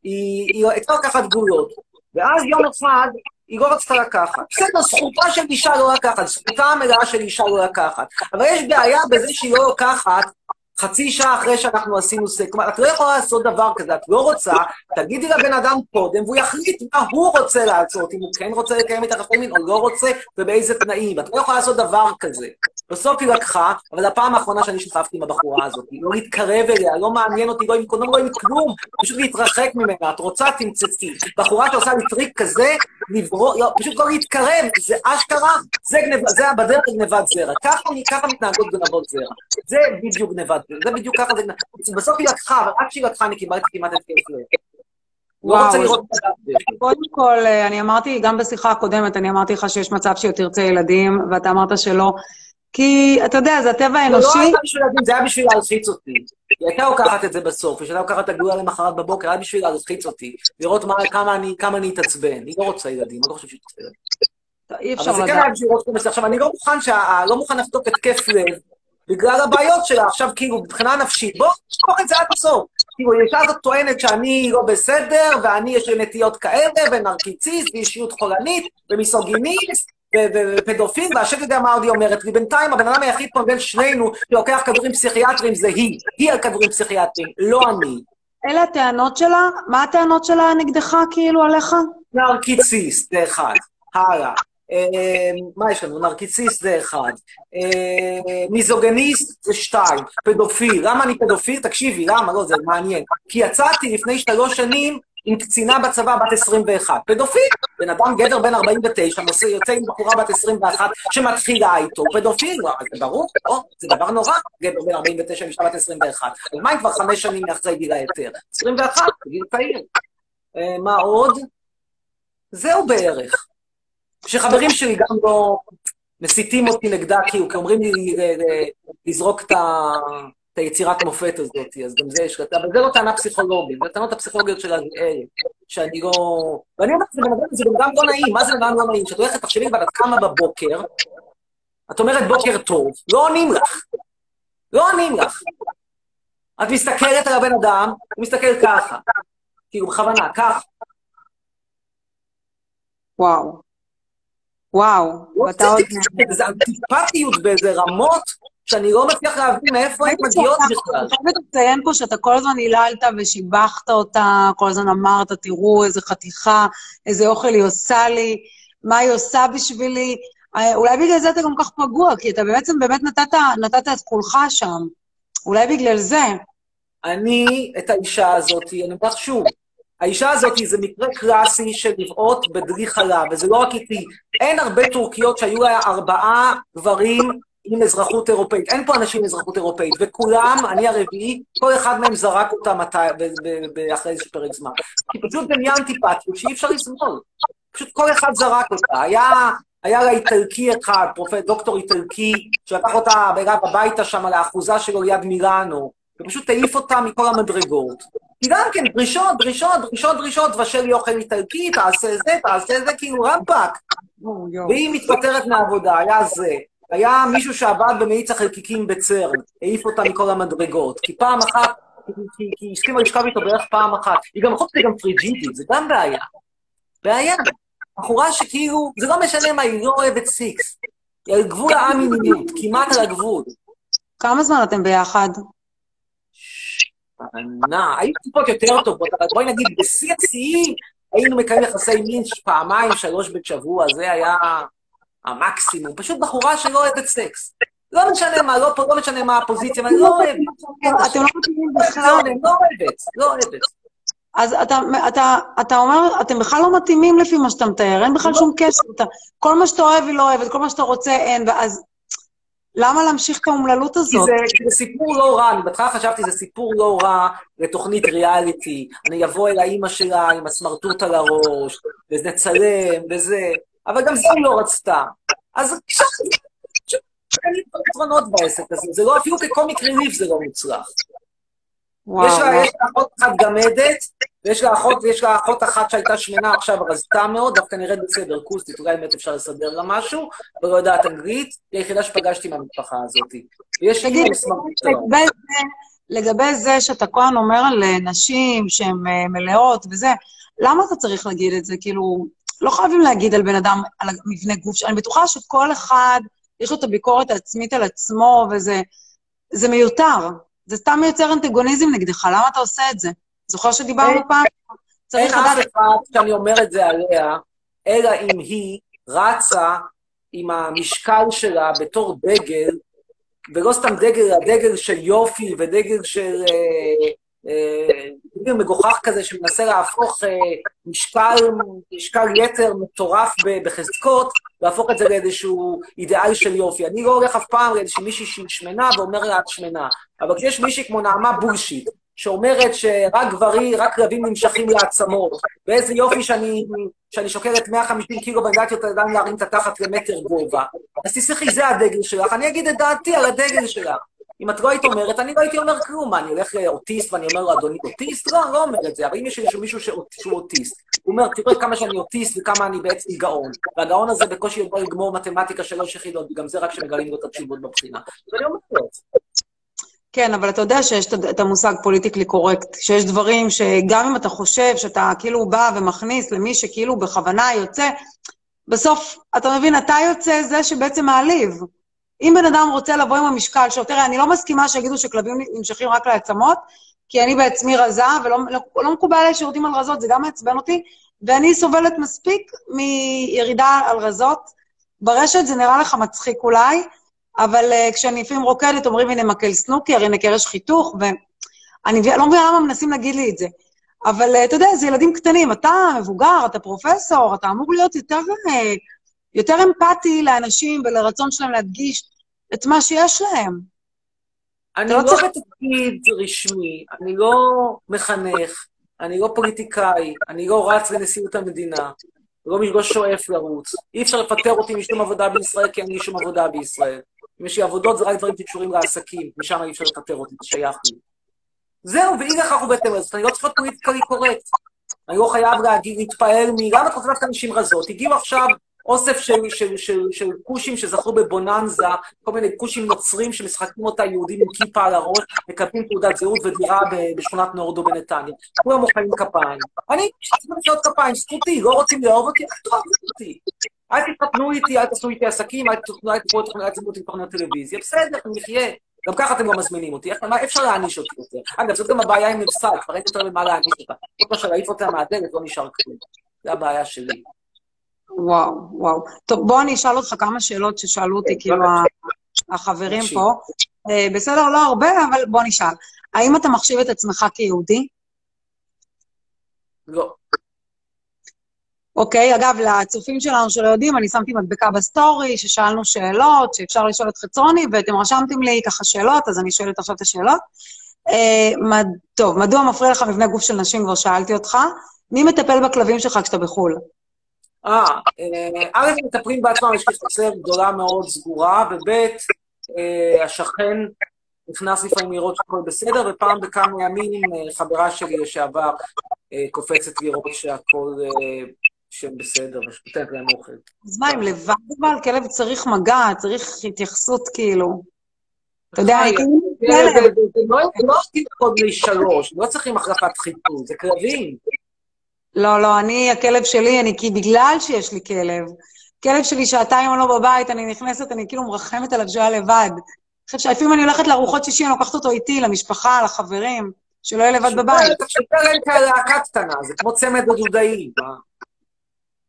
היא הייתה לקחת גבולות, ואז יום אחד היא לא רצתה לקחת. בסדר, זכותה של אישה לא לקחת, זכותה המלאה של אישה לא לקחת, אבל יש בעיה בזה שהיא לא לקחת, חצי שעה אחרי שאנחנו עשינו סקס, כלומר, את לא יכולה לעשות דבר כזה, את לא רוצה, תגידי לבן אדם קודם, והוא יחליט מה הוא רוצה לעשות, אם הוא כן רוצה לקיים את החפי מין או לא רוצה, ובאיזה תנאים, את לא יכולה לעשות דבר כזה. בסוף היא לקחה, אבל הפעם האחרונה שאני שתפתי עם הבחורה הזאת, היא לא התקרב אליה, לא מעניין אותי, לא עם קודם, לא עם כלום, פשוט להתרחק ממנה, את רוצה, תמצצי. בחורה שעושה לי טריק כזה, פשוט לא להתקרב, זה אשכרה, זה בדרך גנבת זרע. ככה מתנהגות גנבות זרע. זה בדיוק גנבת זרע, זה בדיוק ככה, בסוף היא לקחה, אבל עד שהיא לקחה, אני קיבלתי כמעט את כיף. וואו, קודם כל, אני אמרתי, גם בשיחה הקודמת, אני אמרתי לך שיש מצב שהיא תרצה ילדים, ואתה אמרת שלא, כי, אתה יודע, זה הטבע האנושי... זה לא היה בשביל להגיד, זה היה בשביל להלחיץ אותי. היא הייתה לוקחת את זה בסוף, היא הייתה לוקחת את הגלולה למחרת בבוקר, היה בשביל להלחיץ אותי, לראות כמה אני אתעצבן. היא לא רוצה ילדים, אני לא חושב שהיא תעשה ילדים. אבל זה כן היה בשביל לראות כמה... עכשיו, אני לא מוכן לחטוף התקף לב, בגלל הבעיות שלה, עכשיו כאילו, מבחינה נפשית, בואו נשפוך את זה עד הסוף. כאילו, האישה הזאת טוענת שאני לא בסדר, ואני יש לי נטיות כאלה, ונרקיציסט, ואישיות חולנית, ומיסוגיניסט, ופדופיל, והשקט יודע מה עוד היא אומרת, ובינתיים הבן אדם היחיד פה בין שנינו שלוקח כדורים פסיכיאטרים, זה היא על כדורים פסיכיאטרים, לא אני. אלה הטענות שלה? מה הטענות שלה נגדך כאילו עליך? נרקיציסט, זה אחד. הלאה. מה יש לנו? נרקיציסט זה אחד. מיזוגניסט זה שתיים. פדופיל. למה אני פדופיל? תקשיבי, למה? לא, זה מעניין. כי יצאתי לפני 3 שנים עם קצינה בצבא בת 21. פדופיל, בן אדם גבר בן 49, יוצא עם בחורה בת 21 שמתחילה איתו. פדופיל, זה ברור, זה דבר נורא, גבר בן 49, אישה בת 21. על מה היא כבר 5 שנים מאחרי גיל היתר? 21, גיל פעיל. מה עוד? זהו בערך. שחברים שלי גם לא מסיתים אותי נגדה, כי אומרים לי לזרוק את היצירת מופת הזאת, אז גם זה יש, אבל זה לא טענה פסיכולוגית, זה טענות הפסיכולוגיות של אריאל, שאני לא... ואני אומרת, זה גם לא נעים, מה זה גם לא נעים? שאת הולכת, תחשבי כבר, את קמה בבוקר, את אומרת בוקר טוב, לא עונים לך, לא עונים לך. את מסתכלת על הבן אדם, הוא מסתכל ככה, כאילו בכוונה, ככה. וואו. וואו, ואתה עוד... זה אנטיפטיות באיזה רמות שאני לא מצליח להבין מאיפה הן מגיעות בכלל. אני חייבת לציין פה שאתה כל הזמן היללת ושיבחת אותה, כל הזמן אמרת, תראו איזה חתיכה, איזה אוכל היא עושה לי, מה היא עושה בשבילי. אולי בגלל זה אתה גם כך פגוע, כי אתה בעצם באמת נתת את כולך שם. אולי בגלל זה. אני, את האישה הזאת, אני אומר שוב, האישה הזאת זה מקרה קלאסי של לבעוט בדלי חלב, וזה לא רק איתי. אין הרבה טורקיות שהיו לה 4 גברים עם אזרחות אירופאית. אין פה אנשים עם אזרחות אירופאית, וכולם, אני הרביעי, כל אחד מהם זרק אותם אחרי איזה פרק זמן. כי פשוט דמיינתי פטו, שאי אפשר לסבול. פשוט כל אחד זרק אותה. היה לה איטלקי אחד, דוקטור איטלקי, שלקח אותה הביתה שם על האחוזה שלו ליד מילאנו, ופשוט תעיף אותה מכל המדרגות. כי גם כן, דרישות, דרישות, דרישות, דרישות, תבשל לי אוכל איטלקי, תעשה זה, כאילו רמבק. והיא מתפטרת מהעבודה, היה זה. היה מישהו שעבד במאיץ החלקיקים בצרן, העיף אותה מכל המדרגות. כי פעם אחת, כי הסכימה לשכב איתו בערך פעם אחת. היא גם חושבת גם פריג'ידית, זה גם בעיה. בעיה. בחורה שכאילו, זה לא משנה מה, היא לא אוהבת סיקס. היא על גבול האמיניות, כמעט על הגבול. כמה זמן אתם ביחד? ענה, היו תקופות יותר טובות, אבל בואי נגיד, בשיא השיאים היינו מקיים יחסי מין 2-3 בשבוע, זה היה המקסימום, פשוט בחורה שלא אוהבת סקס. לא משנה מה, לא משנה מה הפוזיציה, אבל לא אוהבת. אתם לא מכירים בכלל. לא אוהבת, לא אוהבת. אז אתה אומר, אתם בכלל לא מתאימים לפי מה שאתה מתאר, אין בכלל שום קשר, כל מה שאתה אוהב היא לא אוהבת, כל מה שאתה רוצה אין, ואז... למה להמשיך את ההומללות הזאת? כי זה סיפור לא רע, אני בתחילה חשבתי, זה סיפור לא רע לתוכנית ריאליטי, אני אבוא אל האמא שלה עם הסמרטוט על הראש, ונצלם, וזה, אבל גם זה לא רצתה. אז כשאני פתרונות בעסק הזה, זה לא אפילו כקומיק ריליף זה לא מוצלח. יש לה אחות אחת גמדת, ויש לה אחות אחת שהייתה שמנה, עכשיו רזתה מאוד, דווקא נראית בסדר, קוסטית, אולי באמת אפשר לסדר לה משהו, ולא יודעת אנגלית, היא היחידה שפגשתי מהמשפחה הזאת. ויש לי מסמך. לגבי זה שאתה כהן אומר לנשים שהן מלאות וזה, למה אתה צריך להגיד את זה? כאילו, לא חייבים להגיד על בן אדם, על מבנה גוף, אני בטוחה שכל אחד, יש לו את הביקורת העצמית על עצמו, וזה מיותר. זה סתם מייצר אנטגוניזם נגדך, למה אתה עושה את זה? זוכר שדיברנו פעם? אין אף אחד שאני אומר את זה עליה, אלא אם היא רצה עם המשקל שלה בתור דגל, ולא סתם דגל, הדגל של יופי ודגל של... דגל מגוחך כזה שמנסה להפוך משקל יתר מטורף בחזקות, להפוך את זה לאיזשהו אידאל של יופי. אני לא הולך אף פעם לאיזושהי מישהי שהיא שמנה ואומר לה את שמנה, אבל כשיש מישהי כמו נעמה בולשיט, שאומרת שרק גברים נמשכים לעצמות, ואיזה יופי שאני שוקלת 150 קילו בנגעת יותר עדיין להרים את התחת למטר גובה, אז תסלחי, זה הדגל שלך, אני אגיד את דעתי על הדגל שלך. אם את לא היית אומרת, אני לא הייתי אומר כלום, אני הולך לאוטיסט ואני אומר לו, אדוני אוטיסט? לא, אני לא אומר את זה, אבל אם יש מישהו שהוא אוטיסט, הוא אומר, תראה כמה שאני אוטיסט וכמה אני בעצם גאון, והגאון הזה בקושי יכול לגמור מתמטיקה 3 יחידות, וגם זה רק שמגלים לו את התשובות בבחינה. ואני אומר את זה. כן, אבל אתה יודע שיש את המושג פוליטיקלי קורקט, שיש דברים שגם אם אתה חושב שאתה כאילו בא ומכניס למי שכאילו בכוונה יוצא, בסוף אתה מבין, אתה יוצא זה שבעצם מעליב. אם בן אדם רוצה לבוא עם המשקל, תראה, אני לא מסכימה שיגידו שכלבים נמשכים רק לעצמות, כי אני בעצמי רזה, ולא מקובל עלי שיורדים על רזות, זה גם מעצבן אותי, ואני סובלת מספיק מירידה על רזות. ברשת זה נראה לך מצחיק אולי, אבל כשאני לפעמים רוקדת, אומרים, הנה מקל סנוקר, הנה קרש חיתוך, ואני לא מבינה למה מנסים להגיד לי את זה. אבל אתה יודע, זה ילדים קטנים, אתה מבוגר, אתה פרופסור, אתה אמור להיות יותר אמפתי לאנשים ולרצון שלהם להדגיש את מה שיש להם. אני לא בתפקיד רשמי, אני לא מחנך, אני לא פוליטיקאי, אני לא רץ לנשיאות המדינה, לא שואף לרוץ. אי אפשר לפטר אותי משום עבודה בישראל, כי אני שום עבודה בישראל. אם יש לי עבודות, זה רק דברים שקשורים לעסקים, משם אי אפשר לפטר אותי, שייך לי. זהו, ואי לכך ובהתאם לזאת, אני לא צריכה להיות פוליטיקלי קורקט. אני לא חייב להתפעל למה את חושבת אנשים רזות? הגיעו עכשיו אוסף של כושים שזכו בבוננזה, כל מיני כושים נוצרים שמשחקים אותה יהודים עם כיפה על הראש, מקבלים תעודת זהות ודירה בשכונת נורדו בנתניה. כולם מוחאים כפיים. אני צריכה להיות כפיים, זכותי, לא רוצים לאהוב אותי, תאהבו אותי. אל תתחתנו איתי, אל תעשו איתי עסקים, אל תתחתנו איתי תוכניות טלוויזיה. בסדר, נחיה. גם ככה אתם לא מזמינים אותי, אפשר להעניש אותי יותר. אגב, זאת גם הבעיה עם נפסד, כבר אין יותר למה להעניש אותה. כל כך שלהעיף אותה מהדלת, לא נשאר כלום. זה הבעיה שלי. וואו, וואו. טוב, בוא אני אשאל אותך כמה שאלות ששאלו אותי, כאילו החברים פה. בסדר, לא הרבה, אבל בוא נשאל. האם אתה מחשיב את עצמך כיהודי? לא. אוקיי, אגב, לצופים שלנו שלא יודעים, אני שמתי מדבקה בסטורי, ששאלנו שאלות, שאפשר לשאול את חצרוני, ואתם רשמתם לי ככה שאלות, אז אני שואלת עכשיו את השאלות. טוב, מדוע מפריע לך מבנה גוף של נשים? כבר שאלתי אותך. מי מטפל בכלבים שלך כשאתה בחול? א', מטפלים בעצמם, יש לי חצר גדולה מאוד סגורה, וב' השכן נכנס לפעמים לראות שהכל בסדר, ופעם בכמה ימים חברה שלי לשעבר קופצת לראות שהכל... שהם בסדר, ושפותת להם אוכל. אז מה, אם לבד אבל כלב צריך מגע, צריך התייחסות כאילו. אתה יודע, זה לא עוד לשלוש, לא צריכים החלפת חיתון, זה כלבים. לא, לא, אני, הכלב שלי, אני כי בגלל שיש לי כלב, כלב שלי שעתיים או לא בבית, אני נכנסת, אני כאילו מרחמת עליו שעה לבד. לפעמים אני הולכת לארוחות שישי, אני לוקחת אותו איתי, למשפחה, לחברים, שלא יהיה לבד בבית. שפרל כלהקה קטנה, זה כמו צמד הדודאי.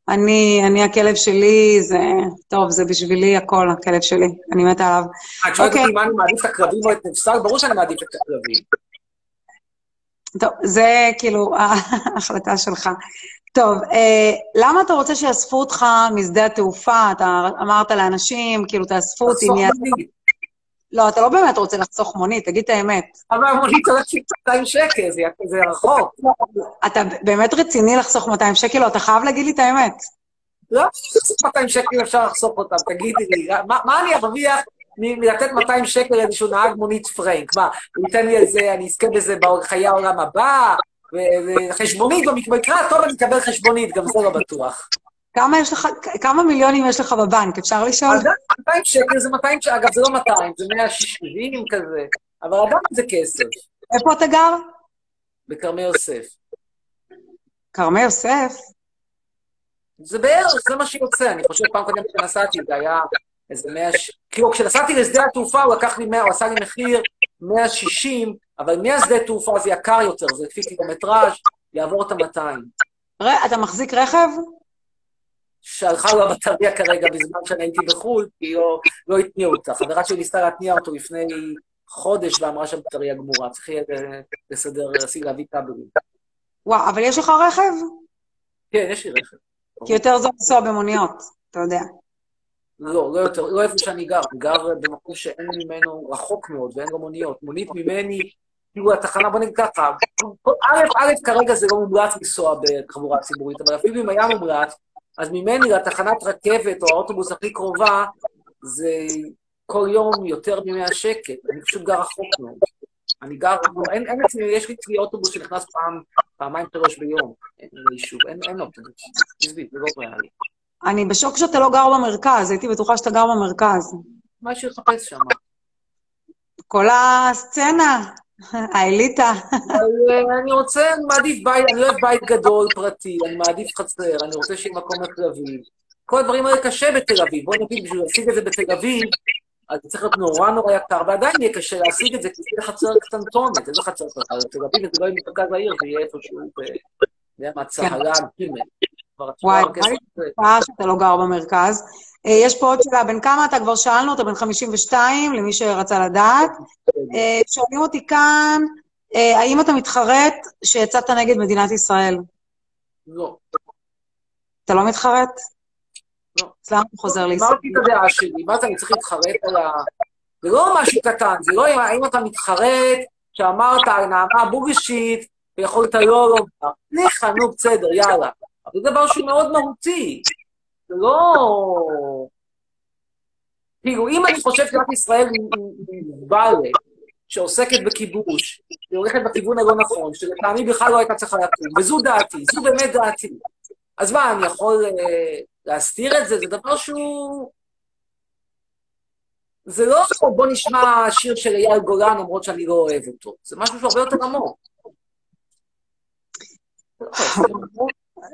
אני הכלב שלי, זה... טוב, זה בשבילי הכל, הכלב שלי. אני מתה עליו. את שואלת אם אני מעדיף את הקרבים או את נפסל? ברור שאני מעדיף את הקרבים. טוב, זה כאילו ההחלטה שלך. טוב, למה אתה רוצה שיאספו אותך משדה התעופה? אתה אמרת לאנשים, כאילו תאספו אותי. לא, אתה לא באמת רוצה לחסוך מונית, תגיד את האמת. אבל המונית עולה 200 שקל, זה רחוק. אתה באמת רציני לחסוך 200 שקל, או אתה חייב להגיד לי את האמת? לא, 200 שקל אפשר לחסוך אותם, תגידי לי. מה אני ארוויח מלתת 200 שקל איזשהו נהג מונית פרנק? מה, הוא ייתן לי איזה, אני אזכה בזה בחיי העולם הבא, וחשבונית במקרה, טוב, אני אקבל חשבונית, גם זה לא בטוח. כמה מיליונים יש לך בבנק? אפשר לשאול? אדם, 200 שקל זה 200 שקל, אגב זה לא 200, זה 160 כזה, אבל אדם זה כסף. איפה אתה גר? בקרמי יוסף. קרמי יוסף? זה בערך, זה מה שיוצא, אני חושב פעם קודם כשנסעתי, זה היה איזה 160, כאילו כשנסעתי לשדה התעופה הוא לקח לי 100, הוא עשה לי מחיר 160, אבל מהשדה התעופה זה יקר יותר, זה לפי קילומטראז' יעבור את ה-200. אתה מחזיק רכב? שהלכה לו הבטריה כרגע בזמן שאני הייתי בחול, כי לא התניעו אותה. חברה שלי ניסתה להתניע אותו לפני חודש, ואמרה שהבטריה גמורה. צריך יהיה לסדר, להביא כבלים. וואו, אבל יש לך רכב? כן, יש לי רכב. כי יותר זו לנסוע במוניות, אתה יודע. לא, לא יותר, לא איפה שאני גר. אני גר במקום שאין ממנו רחוק מאוד, ואין לו מוניות. מונית ממני, כאילו התחנה, בוא נגיד ככה. א', כרגע זה לא מומלץ לנסוע בחבורה הציבורית, אבל אפילו אם היה מומלץ, אז ממני לתחנת רכבת או האוטובוס הכי קרובה, זה כל יום יותר מ100 שקל. אני פשוט גר רחוק מאוד. אני גר, אין עצמי, יש לי אוטובוס שנכנס פעמיים שלוש ביום. אין אישוב, אין אוטובוס. תזבי, זה לא ריאלי. אני בשוק שאתה לא גר במרכז, הייתי בטוחה שאתה גר במרכז. מה יש לחפש שם? כל הסצנה. האליטה. אני מעדיף בית, אני אוהב בית גדול, פרטי, אני מעדיף חצר, אני רוצה שיהיה מקום בתל אביב. כל הדברים האלה קשה בתל אביב, בואו נגיד, בשביל להשיג את זה בתל אביב, אז צריך להיות נורא יקר, ועדיין יהיה קשה להשיג את זה, כי זה חצר קטנטונת, זה לא חצר קטנטונת, בתל אביב זה לא יהיה מפגז העיר, זה יהיה איפשהו, זה היה מהצהלה, וואי, פעם שאתה לא גר במרכז. יש פה עוד שאלה, בין כמה אתה כבר שאלנו, אתה בן 52, למי שרצה לדעת. שואלים אותי כאן, האם אתה מתחרט שיצאת נגד מדינת ישראל? לא. אתה לא מתחרט? לא. אצלנו חוזר לי. אמרתי את הדעה שלי, מה אתה צריך להתחרט על ה... זה לא משהו קטן, זה לא האם אתה מתחרט שאמרת על נעמה בוגישית, ויכולת לא לומר, ניחא, נו, בסדר, יאללה. זה דבר שהוא מאוד מהותי. זה לא... כאילו, אם אני חושב שאת ישראל היא מבלת, שעוסקת בכיבוש, היא הולכת בכיוון הלא נכון, שלטעמי בכלל לא הייתה צריכה להתאים, וזו דעתי, זו באמת דעתי. אז מה, אני יכול להסתיר את זה? זה דבר שהוא... זה לא בוא נשמע שיר של אייל גולן, למרות שאני לא אוהב אותו. זה משהו שהרבה יותר עמוק.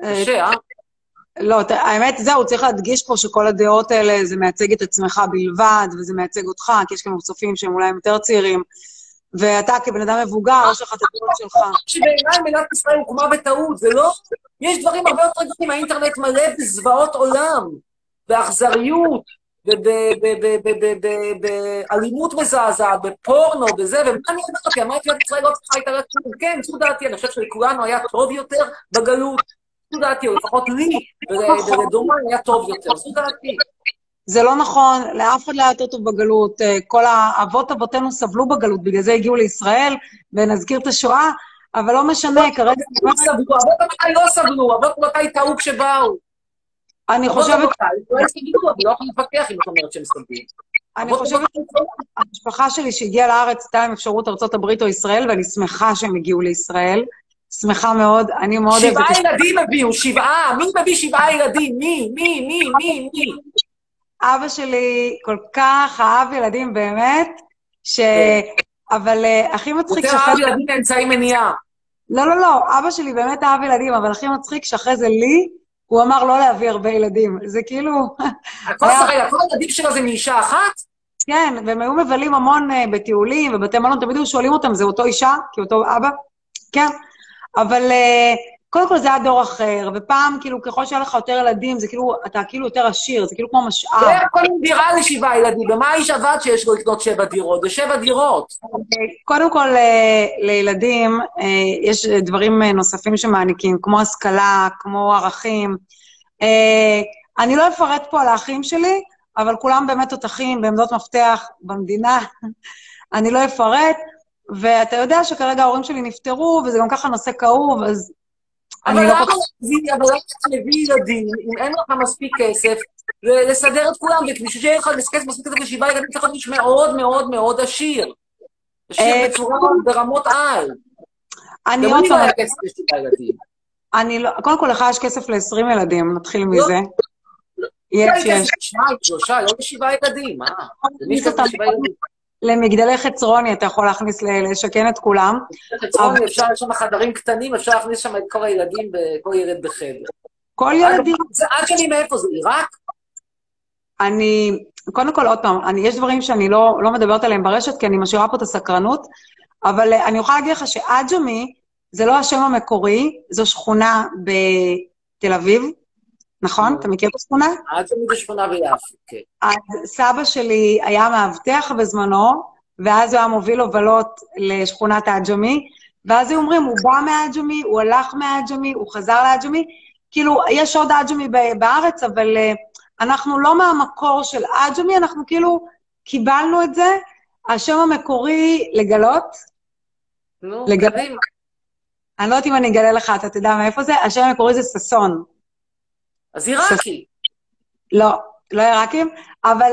קשה, אה? לא, האמת זהו, צריך להדגיש פה שכל הדעות האלה זה מייצג את עצמך בלבד, וזה מייצג אותך, כי יש כאן צופים שהם אולי יותר צעירים, ואתה כבן אדם מבוגר, יש לך את הדעות שלך. שבעיניי מדינת ישראל הוקמה בטעות, זה לא... יש דברים הרבה יותר גדולים, האינטרנט מלא בזוועות עולם, באכזריות, באלימות מזעזעת, בפורנו, בזה, ומה אני אומרת? כי אמרתי, מדינת ישראל לא צריכה להתערב, כן, זו דעתי, אני חושב שלכולנו היה טוב יותר בגלות. זו דעתי, או לפחות לי, ולדומה היה טוב יותר, זו דעתי. זה לא נכון, לאף אחד לא היה טוב בגלות, כל האבות אבותינו סבלו בגלות, בגלל זה הגיעו לישראל, ונזכיר את השואה, אבל לא משנה, כרגע... אבות אבותיי לא סבלו, אבות אבותיי טעו כשבאו. אני חושבת... אבות אבותיי לא סבלו, אני לא יכולה להתווכח אם את אומרת שהם סבלו. אני חושבת שהמשפחה שלי שהגיעה לארץ, הייתה להם אפשרות ארצות הברית או ישראל, ואני שמחה שהם הגיעו לישראל. שמחה מאוד, אני מאוד... 7 ילדים הביאו, 7! מי מביא 7 ילדים? מי? מי? מי? מי? מי? אבא שלי כל כך אהב ילדים באמת, ש... אבל הכי מצחיק... יותר אהב ילדים באמצעי מניעה. לא, לא, לא, אבא שלי באמת אהב ילדים, אבל הכי מצחיק שאחרי זה לי, הוא אמר לא להביא הרבה ילדים. זה כאילו... הכל הילדים שלו זה מאישה אחת? כן, והם היו מבלים המון בטיולים ובתי מלון, תמיד היו שואלים אותם, זה אותו אישה? כי אותו אבא? כן. אבל קודם כל זה היה דור אחר, ופעם כאילו ככל שהיה לך יותר ילדים, זה כאילו, אתה כאילו יותר עשיר, זה כאילו כמו משאב. זה הכל דירה ל7 ילדים, ומה האיש עבד שיש לו לקנות 7 דירות? זה 7 דירות. קודם כל לילדים יש דברים נוספים שמעניקים, כמו השכלה, כמו ערכים. אני לא אפרט פה על האחים שלי, אבל כולם באמת תותחים בעמדות מפתח במדינה, אני לא אפרט. ואתה יודע שכרגע ההורים שלי נפטרו, וזה גם ככה נושא כאוב, אז... אבל למה אתה מביא ילדים, אם אין לך מספיק כסף, לסדר את כולם, וכמישהו שיהיה לך מספיק כסף ל7 ילדים, צריך להיות מאוד מאוד מאוד עשיר. עשיר בצורה ברמות על. אני לא צריך כסף ל7 ילדים. קודם כל, לך יש כסף ל20 ילדים, נתחיל מזה. יש, יש. 2, 3, לא ל7 ילדים, אה? למי כסף ל7 ילדים? למגדלי חצרוני אתה יכול להכניס, לשכן את כולם. חצרוני, אפשר, יש שם חדרים קטנים, אפשר להכניס שם את כל הילדים, כל ילד בחדר. כל ילדים? עד שלי מאיפה, זה עיראק? אני, קודם כל עוד פעם, יש דברים שאני לא מדברת עליהם ברשת, כי אני משאירה פה את הסקרנות, אבל אני אוכל להגיד לך שעג'מי, זה לא השם המקורי, זו שכונה בתל אביב, נכון? אתה מכיר בשכונה? עג'מי בשכונה ביפו, כן. אז סבא שלי היה מאבטח בזמנו, ואז הוא היה מוביל הובלות לשכונת העג'מי, ואז הם אומרים, הוא בא מהעג'מי, הוא הלך מהעג'מי, הוא חזר לעג'מי, כאילו, יש עוד עג'מי בארץ, אבל אנחנו לא מהמקור של עג'מי, אנחנו כאילו קיבלנו את זה, השם המקורי לגלות. נו, קדימה. אני לא יודעת אם אני אגלה לך, אתה תדע מאיפה זה, השם המקורי זה ססון. אז עיראקי. לא, לא עיראקים, אבל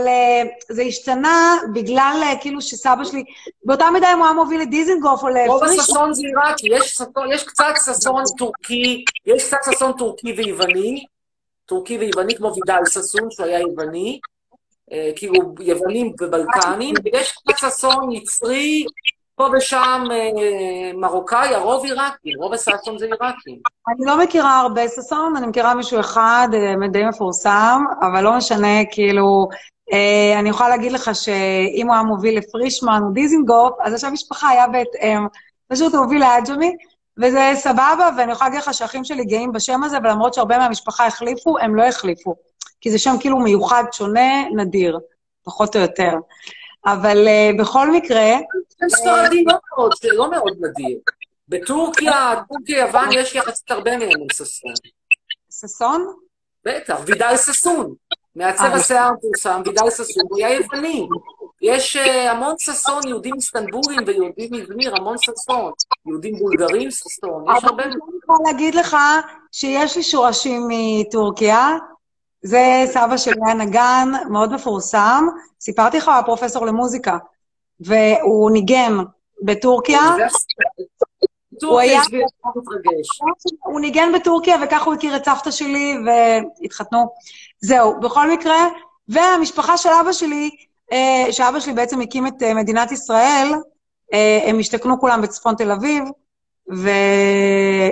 זה השתנה בגלל כאילו שסבא שלי, באותה מידה אם הוא היה מוביל לדיזנגוף או לפריש. רוב הססון זה עיראקי, יש קצת ססון טורקי, יש קצת ססון טורקי ויווני כמו וידאל ססון, שהוא היה יווני, כאילו יוונים ובלקנים, ויש קצת ססון מצרי, פה ושם מרוקאי, הרוב עיראקים, רוב הססון זה עיראקים. אני לא מכירה הרבה ססון, אני מכירה מישהו אחד, די מפורסם, אבל לא משנה, כאילו, אני יכולה להגיד לך שאם הוא היה מוביל לפרישמן או דיזנגוף, אז עכשיו המשפחה היה בהתאם, פשוט הוא הוביל לעג'מי, וזה סבבה, ואני יכולה להגיד לך שהאחים שלי גאים בשם הזה, ולמרות שהרבה מהמשפחה החליפו, הם לא החליפו, כי זה שם כאילו מיוחד, שונה, נדיר, פחות או יותר. אבל בכל מקרה... ספרדים לא מאוד נדיר. בטורקיה, יוון, יש יחסית הרבה מהם עם ססון. ססון? בטח, וידאל ססון. מעצב השיער פורסם, וידאל ססון, הוא היה יווני. יש המון ססון, יהודים מסטנבולים ויהודים מזמיר, המון ססון. יהודים בולגרים ססון. יש הרבה... אני יכולה להגיד לך שיש לי שורשים מטורקיה, זה סבא שלי הנגן, מאוד מפורסם. סיפרתי לך, הפרופסור למוזיקה, והוא ניגן בטורקיה. הוא ניגן בטורקיה, וכך הוא הכיר את סבתא שלי, והתחתנו. זהו, בכל מקרה. והמשפחה של אבא שלי, שאבא שלי בעצם הקים את מדינת ישראל, הם השתכנו כולם בצפון תל אביב,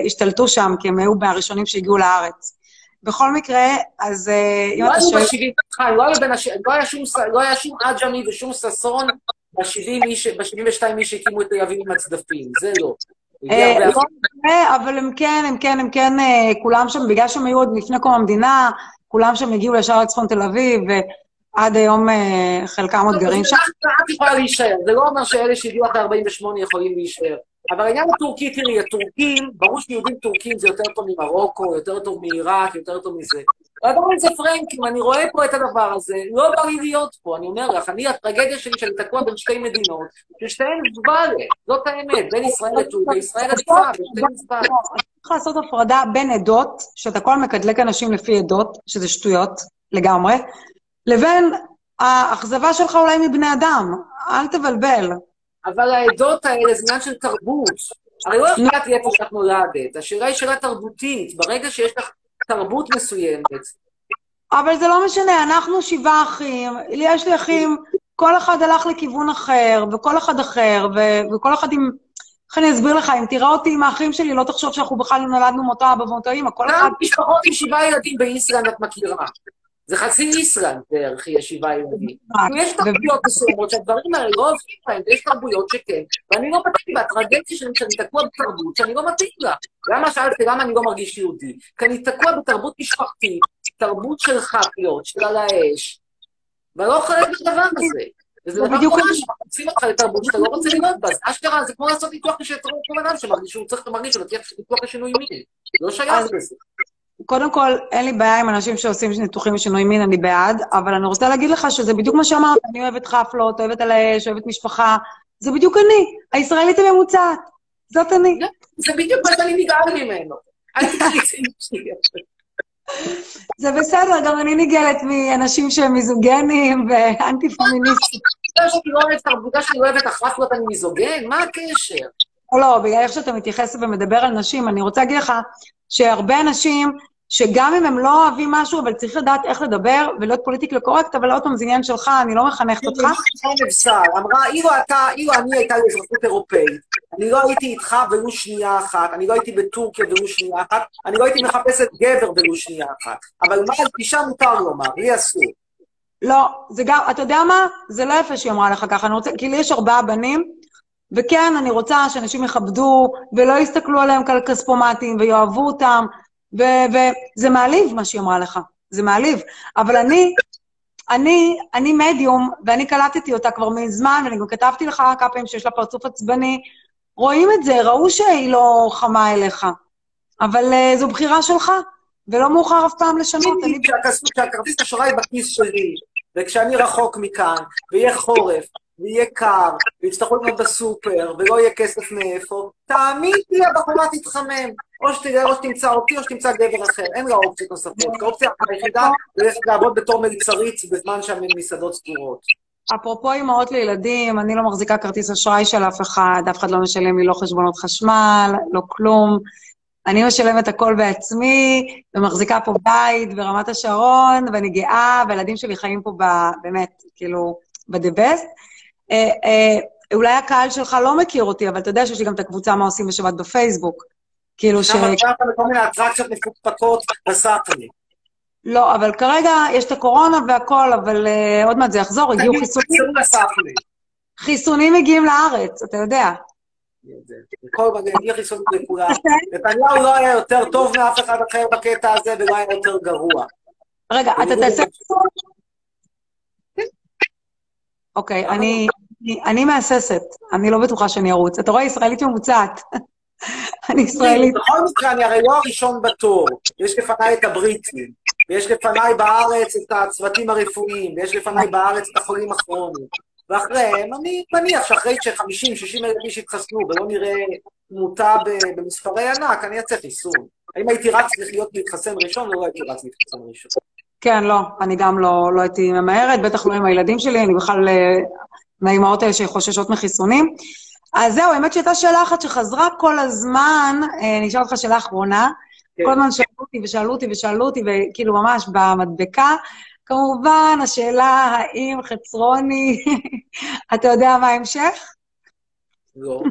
והשתלטו שם, כי הם היו מהראשונים שהגיעו לארץ. בכל מקרה, אז... לא היו בשבעים, לא היה שום אג'מי ושום ססון ב-72 מי שהקימו את היווים עם הצדפים, זה לא. אבל הם כן, כולם שם, בגלל שהם היו עוד לפני קום המדינה, כולם שם הגיעו לשער לצפון תל אביב, ועד היום חלקם עוד גרים שם. זה יכולה להישאר, זה לא אומר שאלה שהגיעו אחרי 48 יכולים להישאר. אבל העניין הטורקי, תראי, הטורקים, ברור שיהודים טורקים זה יותר טוב ממרוקו, יותר טוב מעיראק, יותר טוב מזה. ואדם את זה פרנקים, אני רואה פה את הדבר הזה, לא בא לי להיות פה, אני אומר לך, אני, הטרגדיה שלי שאני תקוע בין שתי מדינות, ששתיהן זבאלה, זאת האמת, בין ישראל לטורקיה, ישראל לטורקיה, ושתיהן זבאלה. צריך לעשות הפרדה בין עדות, שאתה כל מקדלק אנשים לפי עדות, שזה שטויות לגמרי, לבין האכזבה שלך אולי מבני אדם, אל תבלבל. אבל העדות האלה זה עניין של תרבות. הרי לא אכפת לי איפה שאת נולדת. השאלה היא שאלה תרבותית. ברגע שיש לך תרבות מסוימת. אבל זה לא משנה, אנחנו 7 אחים, יש לי אחים, כל אחד הלך לכיוון אחר, וכל אחד אחר, וכל אחד עם... אני אסביר לך, אם תראה אותי עם האחים שלי, לא תחשוב שאנחנו בכלל נולדנו מאותה אבא ומאותה אמא, כל אחד... משפחות עם 7 ילדים באיסלנד את מכירה. זה חצי איסלנד בערך, היא 7 יהודים. יש תרבויות מסוימות, שהדברים האלה לא עושים להם, ויש תרבויות שכן, ואני לא מתאים לה, הטרגדיה שלי שאני תקוע בתרבות, שאני לא מתאים לה. למה שאלתי, למה אני לא מרגיש יהודי? כי אני תקוע בתרבות משפחתית, תרבות של חפיות, של על האש, ואני לא חלק לדבר הזה. וזה דבר כל מה שמרגישים אותך לתרבות שאתה לא רוצה לראות בה, אז אשכרה, זה כמו לעשות ניתוח כשאתרון כל אדם שמרגיש שהוא צריך למרגיש, ולתיח ניתוח לשינוי מין. לא שייך לזה. קודם כל, אין לי בעיה עם אנשים שעושים ניתוחים ושינוי מין, אני בעד, אבל אני רוצה להגיד לך שזה בדיוק מה שאמרת, אני אוהבת חפלות, אוהבת על האש, אוהבת משפחה, זה בדיוק אני, הישראלית הממוצעת, זאת אני. זה בדיוק מה שאני נגעל ממנו. זה בסדר, גם אני נגעלת מאנשים שהם מיזוגנים ואנטי-פמיניסטים. אני חושבת שאני אוהבת תרבותה שאני אוהבת החפלות, אני מיזוגן, מה הקשר? לא, בגלל איך שאתה מתייחס ומדבר על נשים, אני רוצה להגיד לך שהרבה אנשים שגם אם הם לא אוהבים משהו, אבל צריך לדעת איך לדבר, ולהיות פוליטיקלי קורקט, אבל עוד פעם זה עניין שלך, אני לא מחנכת אותך. אמרה, אילו אני הייתה לאזרחות אירופאית, אני לא הייתי איתך ולו שנייה אחת, אני לא הייתי בטורקיה ולו שנייה אחת, אני לא הייתי מחפשת גבר ולו שנייה אחת, אבל מה, על פישה מותר לומר, לי אסור. לא, זה גם, אתה יודע מה? זה לא יפה שהיא אמרה לך ככה, כי לי יש 4 בנים, וכן, אני רוצה שאנשים יכבדו, ולא יסתכלו עליהם כאל כספומטים, ויאהבו אותם, וזה מעליב מה שהיא אמרה לך, זה מעליב. אבל אני מדיום, ואני קלטתי אותה כבר מזמן, ואני גם כתבתי לך כמה פעמים שיש לה פרצוף עצבני, רואים את זה, ראו שהיא לא חמה אליך. אבל זו בחירה שלך, ולא מאוחר אף פעם לשנות. כשהכרטיס אשראי בכיס שלי, וכשאני רחוק מכאן, ויהיה חורף, ויהיה קר, ויצטרכו לקנות בסופר, ולא יהיה כסף מאיפה, תאמיתי, הבחורה תתחמם. או שתמצא אותי, או שתמצא גבר אחר. אין לה אופציות נוספות. האופציה היחידה זה לעבוד בתור מלצרית בזמן שהמסעדות סגורות. אפרופו אמהות לילדים, אני לא מחזיקה כרטיס אשראי של אף אחד, אף אחד לא משלם לי לא חשבונות חשמל, לא כלום. אני משלמת הכל בעצמי, ומחזיקה פה בית ברמת השרון, ואני גאה, והילדים שלי חיים פה באמת, כאילו, בדבסט. אולי הקהל שלך לא מכיר אותי, אבל אתה יודע שיש לי גם את הקבוצה מה עושים בשבת בפייסבוק. כאילו ש... אתה בכל מיני אטרקציות מפוקפקות בסאטני. לא, אבל כרגע יש את הקורונה והכל, אבל עוד מעט זה יחזור, הגיעו חיסונים. חיסונים מגיעים לארץ, אתה יודע. כל מגן, הגיע חיסונים לכולם. נתניהו לא היה יותר טוב מאף אחד אחר בקטע הזה, ולא היה יותר גרוע. רגע, אתה תעשה... אוקיי, אני אני מהססת, אני לא בטוחה שאני ארוץ. אתה רואה, ישראלית ממוצעת. אני ישראלית. בכל מקרה, אני הרי לא הראשון בתור. יש לפניי את הבריטים, ויש לפניי בארץ את הצוותים הרפואיים, ויש לפניי בארץ את החולים הכרוניים. ואחריהם, אני מניח שאחרי ש50-60 אלף איש התחסנו, ולא נראה תמותה במספרי ענק, אני אצא חיסון. האם הייתי רץ להתחסן ראשון, לא הייתי רץ להתחסן ראשון. כן, לא, אני גם לא הייתי ממהרת, בטח לא עם הילדים שלי, אני בכלל מהאימהות האלה שחוששות מחיסונים. אז זהו, האמת שהייתה שאלה אחת שחזרה כל הזמן, אני אשאל אותך שאלה אחרונה, כל הזמן שאלו אותי, וכאילו ממש במדבקה, כמובן, השאלה האם חצרוני, אתה יודע מה ההמשך? לא.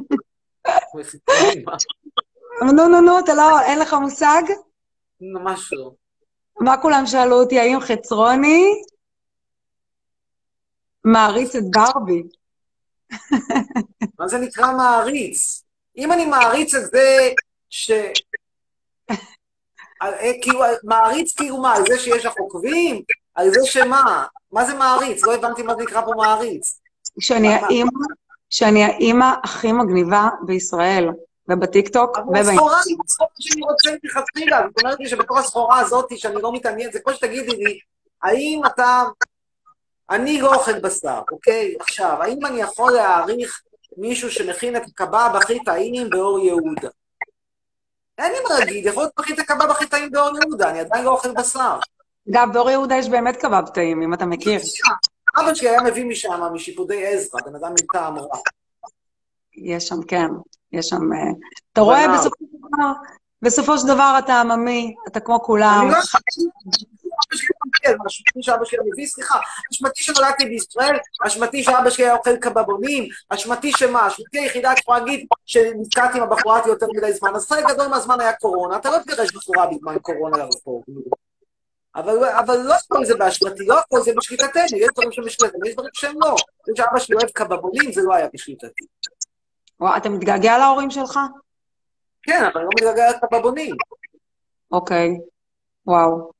נו, אתה לא, אין לך מושג? ממש לא. מה כולם שאלו אותי, האם חצרוני מעריץ את ברבי? מה זה נקרא מעריץ? אם אני מעריץ את זה מעריץ כאילו מה, על זה שיש לך עוקבים? על זה שמה? מה זה מעריץ? לא הבנתי מה זה נקרא פה מעריץ. שאני האמא הכי מגניבה בישראל. ובטיקטוק, ובאינטרנט. הסחורה שאני רוצה להתחילה, זאת אומרת לי שבתור הסחורה הזאת שאני לא מתעניינת, זה כמו שתגידי לי, האם אתה, אני לא אוכל בשר, אוקיי? עכשיו, האם אני יכול להעריך מישהו שמכין את הקבב הכי טעים באור יהודה? אין לי מה להגיד, יכול להיות מכין את הקבב הכי טעים באור יהודה, אני עדיין לא אוכל בשר. גם באור יהודה יש באמת קבב טעים, אם אתה מכיר. אבא שלי היה מביא משם, משיפודי עזרא, בן אדם מטעם רע. יש שם, כן. יש שם, אתה רואה בסופו של דבר אתה עממי, אתה כמו כולם. אני לא אשמתי שאבא שלי מביא, סליחה, אשמתי שנולדתי בישראל, אשמתי שאבא שלי היה אוכל קבבונים, אשמתי שמה, אשמתי היחידה כבר אגיד שנתקעתי עם הבחורתי יותר מדי זמן, אז חלק גדול מהזמן היה קורונה, אתה לא תגרש בחורה בזמן קורונה לרפור. אבל לא כל זה באשמתי, לא כל זה בשליטתנו, יש דברים שמשליטתנו, יש דברים שהם לא. אם שאבא שלי אוהב קבבונים, זה לא היה בשליטתי. אתה מתגעגע להורים שלך? כן, אבל אני לא מתגעגע לקבבונים. אוקיי, וואו.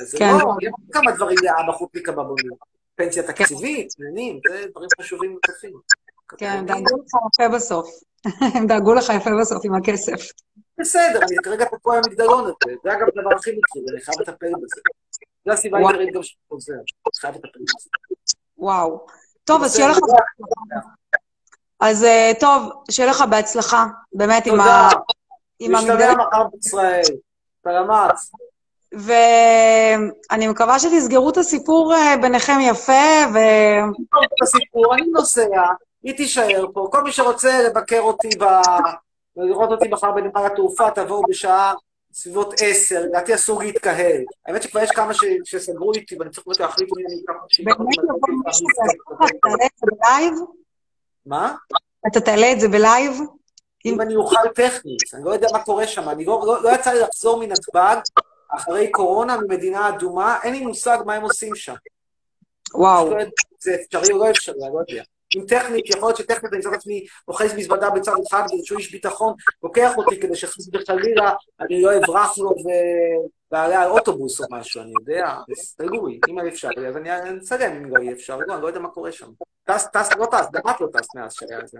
אז לא, יש כמה דברים לאבא חוץ מקבבונים. פנסיה תקציבית, עניינים, זה דברים חשובים נוספים. כן, הם דאגו לך יפה בסוף. הם דאגו לך יפה בסוף עם הכסף. בסדר, אני כרגע תקוע עם המגדלון הזה. זה אגב דבר הכי מצחיק, אני חייב לטפל בזה. זו הסיבה העיקרית גם שחוזר, חייב לטפל בזה. וואו. טוב, אז שיהיה לך... אז טוב, שיהיה לך בהצלחה, באמת עם ה... תודה, נשתמע מחר בישראל, תלמד. ואני מקווה שתסגרו את הסיפור ביניכם יפה, ו... את הסיפור, אני נוסע, היא תישאר פה, כל מי שרוצה לבקר אותי, לראות אותי מחר בנמל התעופה, תבואו בשעה סביבות 10, לדעתי אסור להתקהל. האמת שכבר יש כמה שסגרו איתי, ואני צריך להחליט מי אני אקח. באמת לבוא מישהו בלייב? מה? אתה תעלה את זה בלייב? אם אני אוכל טכנית, אני לא יודע מה קורה שם, אני לא יצא לי לחזור מנתב"ג אחרי קורונה ממדינה אדומה, אין לי מושג מה הם עושים שם. וואו. זה אפשרי או לא אפשרי, אני לא יודע. אם טכנית, יכול להיות שטכנית, אני צריך עצמי, אוכלס מזוודה בצד אחד, ואיזשהו איש ביטחון, לוקח אותי כדי שחס וחלילה, אני לא אברח לו ועלה על אוטובוס או משהו, אני יודע, תגעו לי, אם אפשר, אז אני אצלם אם לא אפשר, אני לא יודע מה קורה שם. טס, לא טס, גם את לא טס מאז שהיה הזה,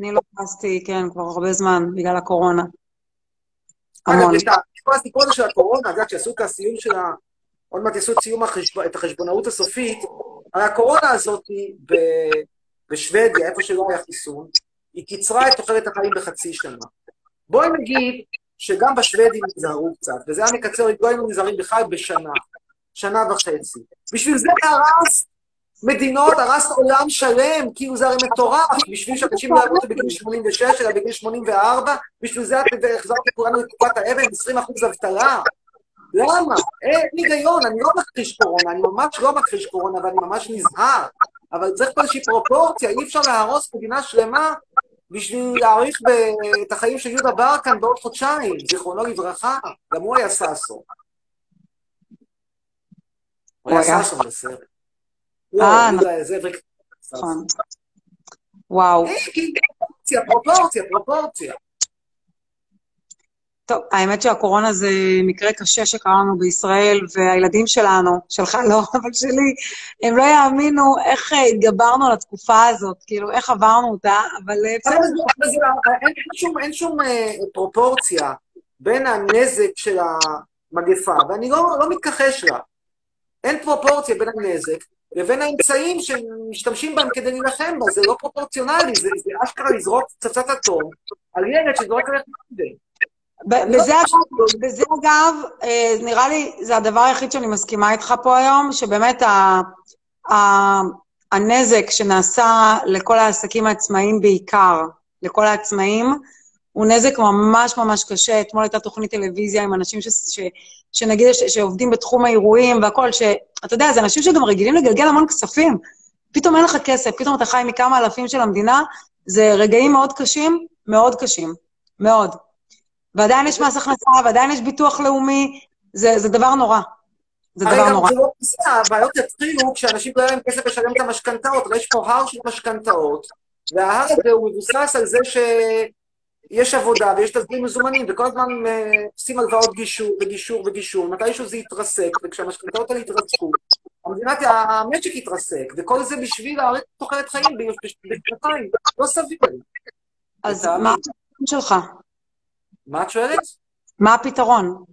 אני לא טסתי, כן, כבר הרבה זמן, בגלל הקורונה. המון. כל הסיפור הזה של הקורונה, אז כשעשו את הסיום של ה... עוד מעט יעשו את החשבונאות הסופית, הרי הקורונה הזאת בשוודיה, איפה שלא היה חיסון, היא קיצרה את תוחלת החיים בחצי שנה. בואי נגיד שגם בשוודים נזהרו קצת, וזה היה מקצר, לא היינו נזהרים בכלל בשנה, שנה וחצי. בשביל זה הרס מדינות, הרס עולם שלם, כאילו זה הרי מטורף, בשביל שאנשים לא יעברו בגיל 86, אלא בגיל 84, בשביל זה החזרתי כולנו לתקופת האבן, 20% אבטלה. למה? אין היגיון, אני לא מכחיש קורונה, אני ממש לא מכחיש קורונה, ואני ממש נזהר. אבל צריך פה איזושהי פרופורציה, אי אפשר להרוס מדינה שלמה בשביל להאריך את החיים של יהודה ברקן בעוד חודשיים, זיכרונו לברכה, גם הוא היה סאסו. הוא היה סאסו בסרט. וואו. פרופורציה. טוב, האמת שהקורונה זה מקרה קשה שקרה לנו בישראל, והילדים שלנו, שלך לא, אבל שלי, הם לא יאמינו איך התגברנו לתקופה הזאת, כאילו איך עברנו אותה, אבל... אין שום פרופורציה בין הנזק של המגפה, ואני לא מתכחש לה, אין פרופורציה בין הנזק, לבין האמצעים שמשתמשים בהם כדי להילחם בה, זה לא פרופורציונלי, זה אשכרה לזרוק פצצת אטום על ילד שזורק עליך מגבת. בזה אגב, נראה לי, זה הדבר היחיד שאני מסכימה איתך פה היום, שבאמת הנזק שנעשה לכל העסקים העצמאיים בעיקר, לכל העצמאים, הוא נזק ממש ממש קשה. אתמול הייתה תוכנית טלוויזיה עם אנשים שנגיד שעובדים בתחום האירועים והכל, שאתה יודע, זה אנשים שגם רגילים לגלגל המון כספים. פתאום אין לך כסף, פתאום אתה חי מכמה אלפים של המדינה, זה רגעים מאוד קשים, מאוד קשים, מאוד. ועדיין יש מס הכנסה, ועדיין יש ביטוח לאומי, זה דבר נורא. זה דבר נורא. הרי גם זה לא כסף, הבעיות יתחילו כשאנשים לא יהיה להם כסף לשלם את המשכנתאות, יש פה הר של משכנתאות, וההר הזה הוא מבוסס על זה שיש עבודה ויש תזרים מזומנים, וכל הזמן עושים הלוואות גישור וגישור וגישור, מתישהו זה יתרסק, וכשהמשכנתאות האלה יתרסקו, המדינת, המשק יתרסק, וכל זה בשביל להאריך תוחלת חיים בשנתיים, לא סביר. אז מה הפתרון שלך? מה את שואלת? מה הפתרון?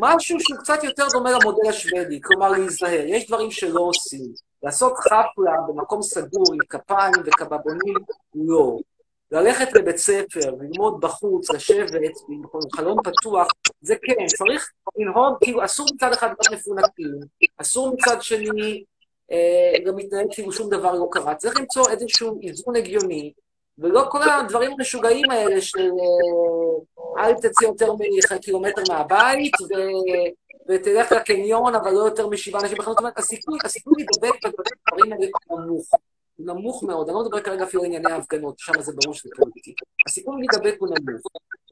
משהו שהוא קצת יותר דומה למודל השוודי, כלומר להיזהר, יש דברים שלא עושים, לעשות חפלה במקום סגור עם כפיים וכבבונים, לא. ללכת לבית ספר, ללמוד בחוץ, לשבת, עם חלון פתוח, זה כן, צריך לנהוג, כאילו אסור מצד אחד להיות מפונקים, אסור מצד שני גם להתנהג כאילו שום דבר לא קרה, צריך למצוא איזשהו איזון הגיוני, ולא כל הדברים המשוגעים האלה של אל תצא יותר מקילומטר מהבית, ותלך לקניון, אבל לא יותר משבעה אנשים בחנות. זאת אומרת, הסיכוי לדבק בדברים האלה נמוך. הוא נמוך מאוד. אני לא מדבר כרגע אפילו ענייני ההפגנות, שם זה ברור שזה פוליטי. הסיכוי לדבק הוא נמוך.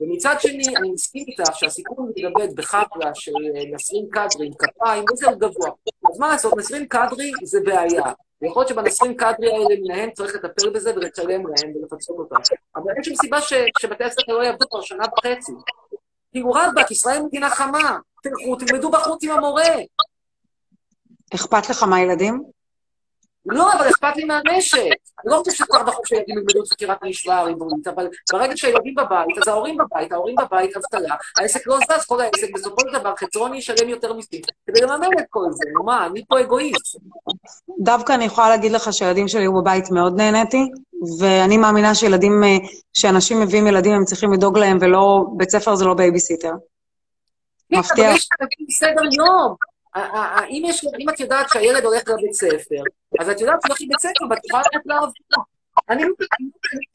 ומצד שני, אני מסכים איתך שהסיכוי לדבק בחפלה של נסרין קדרי עם כפיים, זה גבוה. אז מה לעשות? נסרין קדרי זה בעיה. יכול להיות שבנסרים קאדרי האלה מנהן צריך לטפל בזה ולצלם להם ולפצות אותם. אבל אין שום סיבה שבתי הספר לא יעבדו כבר שנה וחצי. כאילו רבק, ישראל מדינה חמה, תלכו, תלמדו בחוץ עם המורה. אכפת לך מהילדים? לא, אבל אכפת לי מהמשק. אני לא רוצה שכבר בחוץ שילדים ילמדו את חקירת המשוואה הריבונית, אבל ברגע שהילדים בבית, אז ההורים בבית, ההורים בבית, אבטלה, העסק לא זז, כל העסק, בסופו של דבר, חצרוני ישלם יותר מיסים. כדי לממן את כל זה, מה, אני פה אגואיסט. דווקא אני יכולה להגיד לך שהילדים שלי היו בבית מאוד נהניתי, ואני מאמינה שילדים, שאנשים מביאים ילדים, הם צריכים לדאוג להם, ולא, בית ספר זה לא בייביסיטר. מפתיע. אם את יודעת שהילד הולך לבית ספר, אז את יודעת, הולך לבית ספר, ואת יכולה ללכת לעבודה. אני לא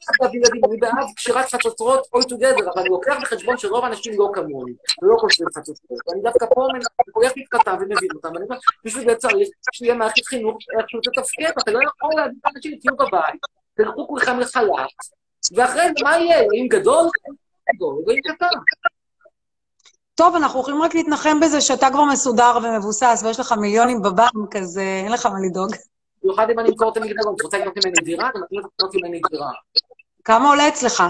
חייב להביא ילדים, אני בעד קשירת חצוצרות all together, אבל אני לוקח בחשבון שרוב האנשים לא כמוני, ולא קושרים חצוצרות. ואני דווקא פה הולך להתקטן ומבין אותם, ואני אומר, בשביל זה צריך שיהיה מערכת חינוך, איכשהו תתפקד, אתה לא יכול להביא אנשים תהיו בבית, תלכו כולכם לחל"ת, ואחרי זה מה יהיה? אם גדול? אם קטן. טוב, אנחנו יכולים רק להתנחם בזה שאתה כבר מסודר ומבוסס, ויש לך מיליונים בבנק, אז אין לך מה לדאוג. במיוחד אם אני אמכור את המגדלון, את רוצה לקנות ממני דירה? אני מתחילה לקנות ממני דירה. כמה עולה אצלך?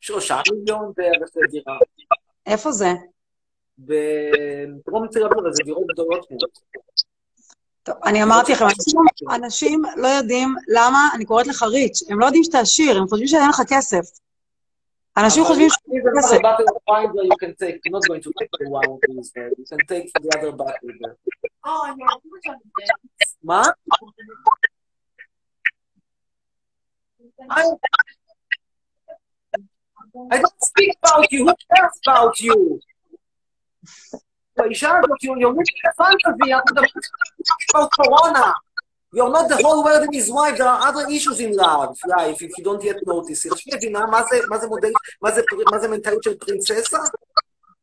3 מיליון בערך דירה. איפה זה? בדרום תל אביב, זה דירות גדולות. טוב, אני אמרתי לכם, אנשים לא יודעים למה, אני קוראת לך ריץ', הם לא יודעים שאתה עשיר, הם חושבים שאין לך כסף. אנשים חושבים ש... זה באטל פיינדר, you can take, you're not going to take the one of these, you can take the other באטל. מה? I don't speak about you, who cares about you? באישה הזאת, you're not the fantasy, you're not the corona. You're not the whole world in his wife, there are other issues in life, if you don't yet notice. אני מבינה מה זה מנטליות של פרינצסה?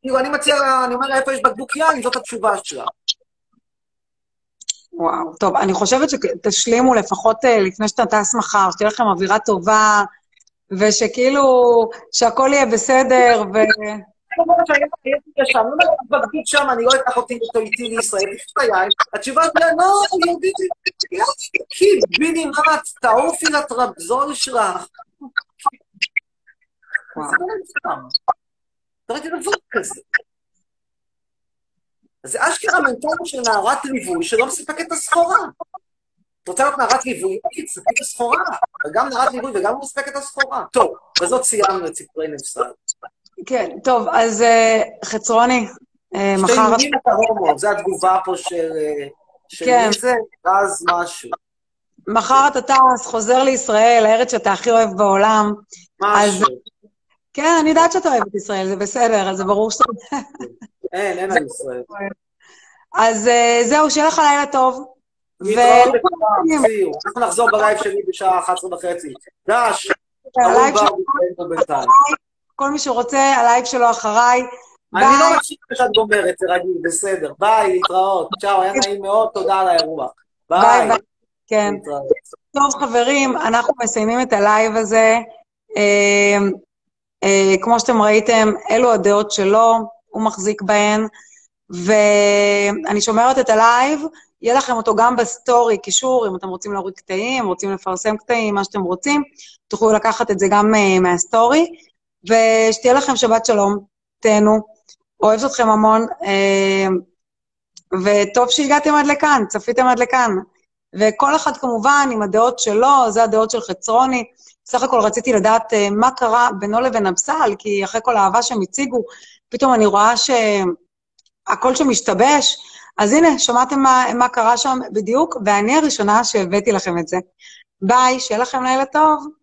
כאילו, אני מציע, אני אומר, איפה יש בקבוק יין, זאת התשובה שלה. וואו, טוב, אני חושבת שתשלימו לפחות לפני שאתה טס מחר, שתהיה לכם אווירה טובה, ושכאילו, שהכל יהיה בסדר, ו... אני אומרת שהיית שם, אני אומרת, בגדית שם, אני לא אקח אותי איתי לישראל, התשיבה שלה, לא, אני יודעת, קיביני מה, תעופי לטרבזול שלך. לא ראיתי דבר כזה. זה אשכרה מנטלית של נערת ליווי שלא מספקת את הסחורה. את רוצה להיות נערת ליווי, תספק את הסחורה. וגם נערת ליווי וגם מספקת את הסחורה. טוב, וזאת סיימנו את סיפורי נפסד. כן, טוב, אז חצרוני, מחר... שתי מילים את ההומו, זו התגובה פה של זה, ואז משהו. מחר אתה טס, חוזר לישראל, הארץ שאתה הכי אוהב בעולם. משהו. כן, אני יודעת שאתה אוהבת ישראל, זה בסדר, אז זה ברור שאתה... אין על ישראל. אז זהו, שיהיה לך לילה טוב. נתראות לכולם, ציור. אנחנו נחזור בלייב שלי בשעה 11:30. דש, הרוב בא ובינתיים. כל מי שרוצה, הלייב שלו אחריי. אני לא מקשיב כשאת גומרת, תרגיל, בסדר. ביי, להתראות. צ'או, היה נעים מאוד, תודה על האירוח. ביי. כן. טוב, חברים, אנחנו מסיימים את הלייב הזה. כמו שאתם ראיתם, אלו הדעות שלו, הוא מחזיק בהן, ואני שומרת את הלייב, יהיה לכם אותו גם בסטורי, קישור, אם אתם רוצים להוריד קטעים, רוצים לפרסם קטעים, מה שאתם רוצים, תוכלו לקחת את זה גם מהסטורי, ושתהיה לכם שבת שלום, תהנו, אוהבת אתכם המון, וטוב שהגעתם עד לכאן, צפיתם עד לכאן, וכל אחד כמובן עם הדעות שלו, זה הדעות של חצרוני, בסך הכל רציתי לדעת מה קרה בינו לבין אמסל, כי אחרי כל האהבה שהם הציגו, פתאום אני רואה שהכל שמשתבש, אז הנה, שמעתם מה קרה שם בדיוק, ואני הראשונה שהבאתי לכם את זה. ביי, שיהיה לכם לילה טוב.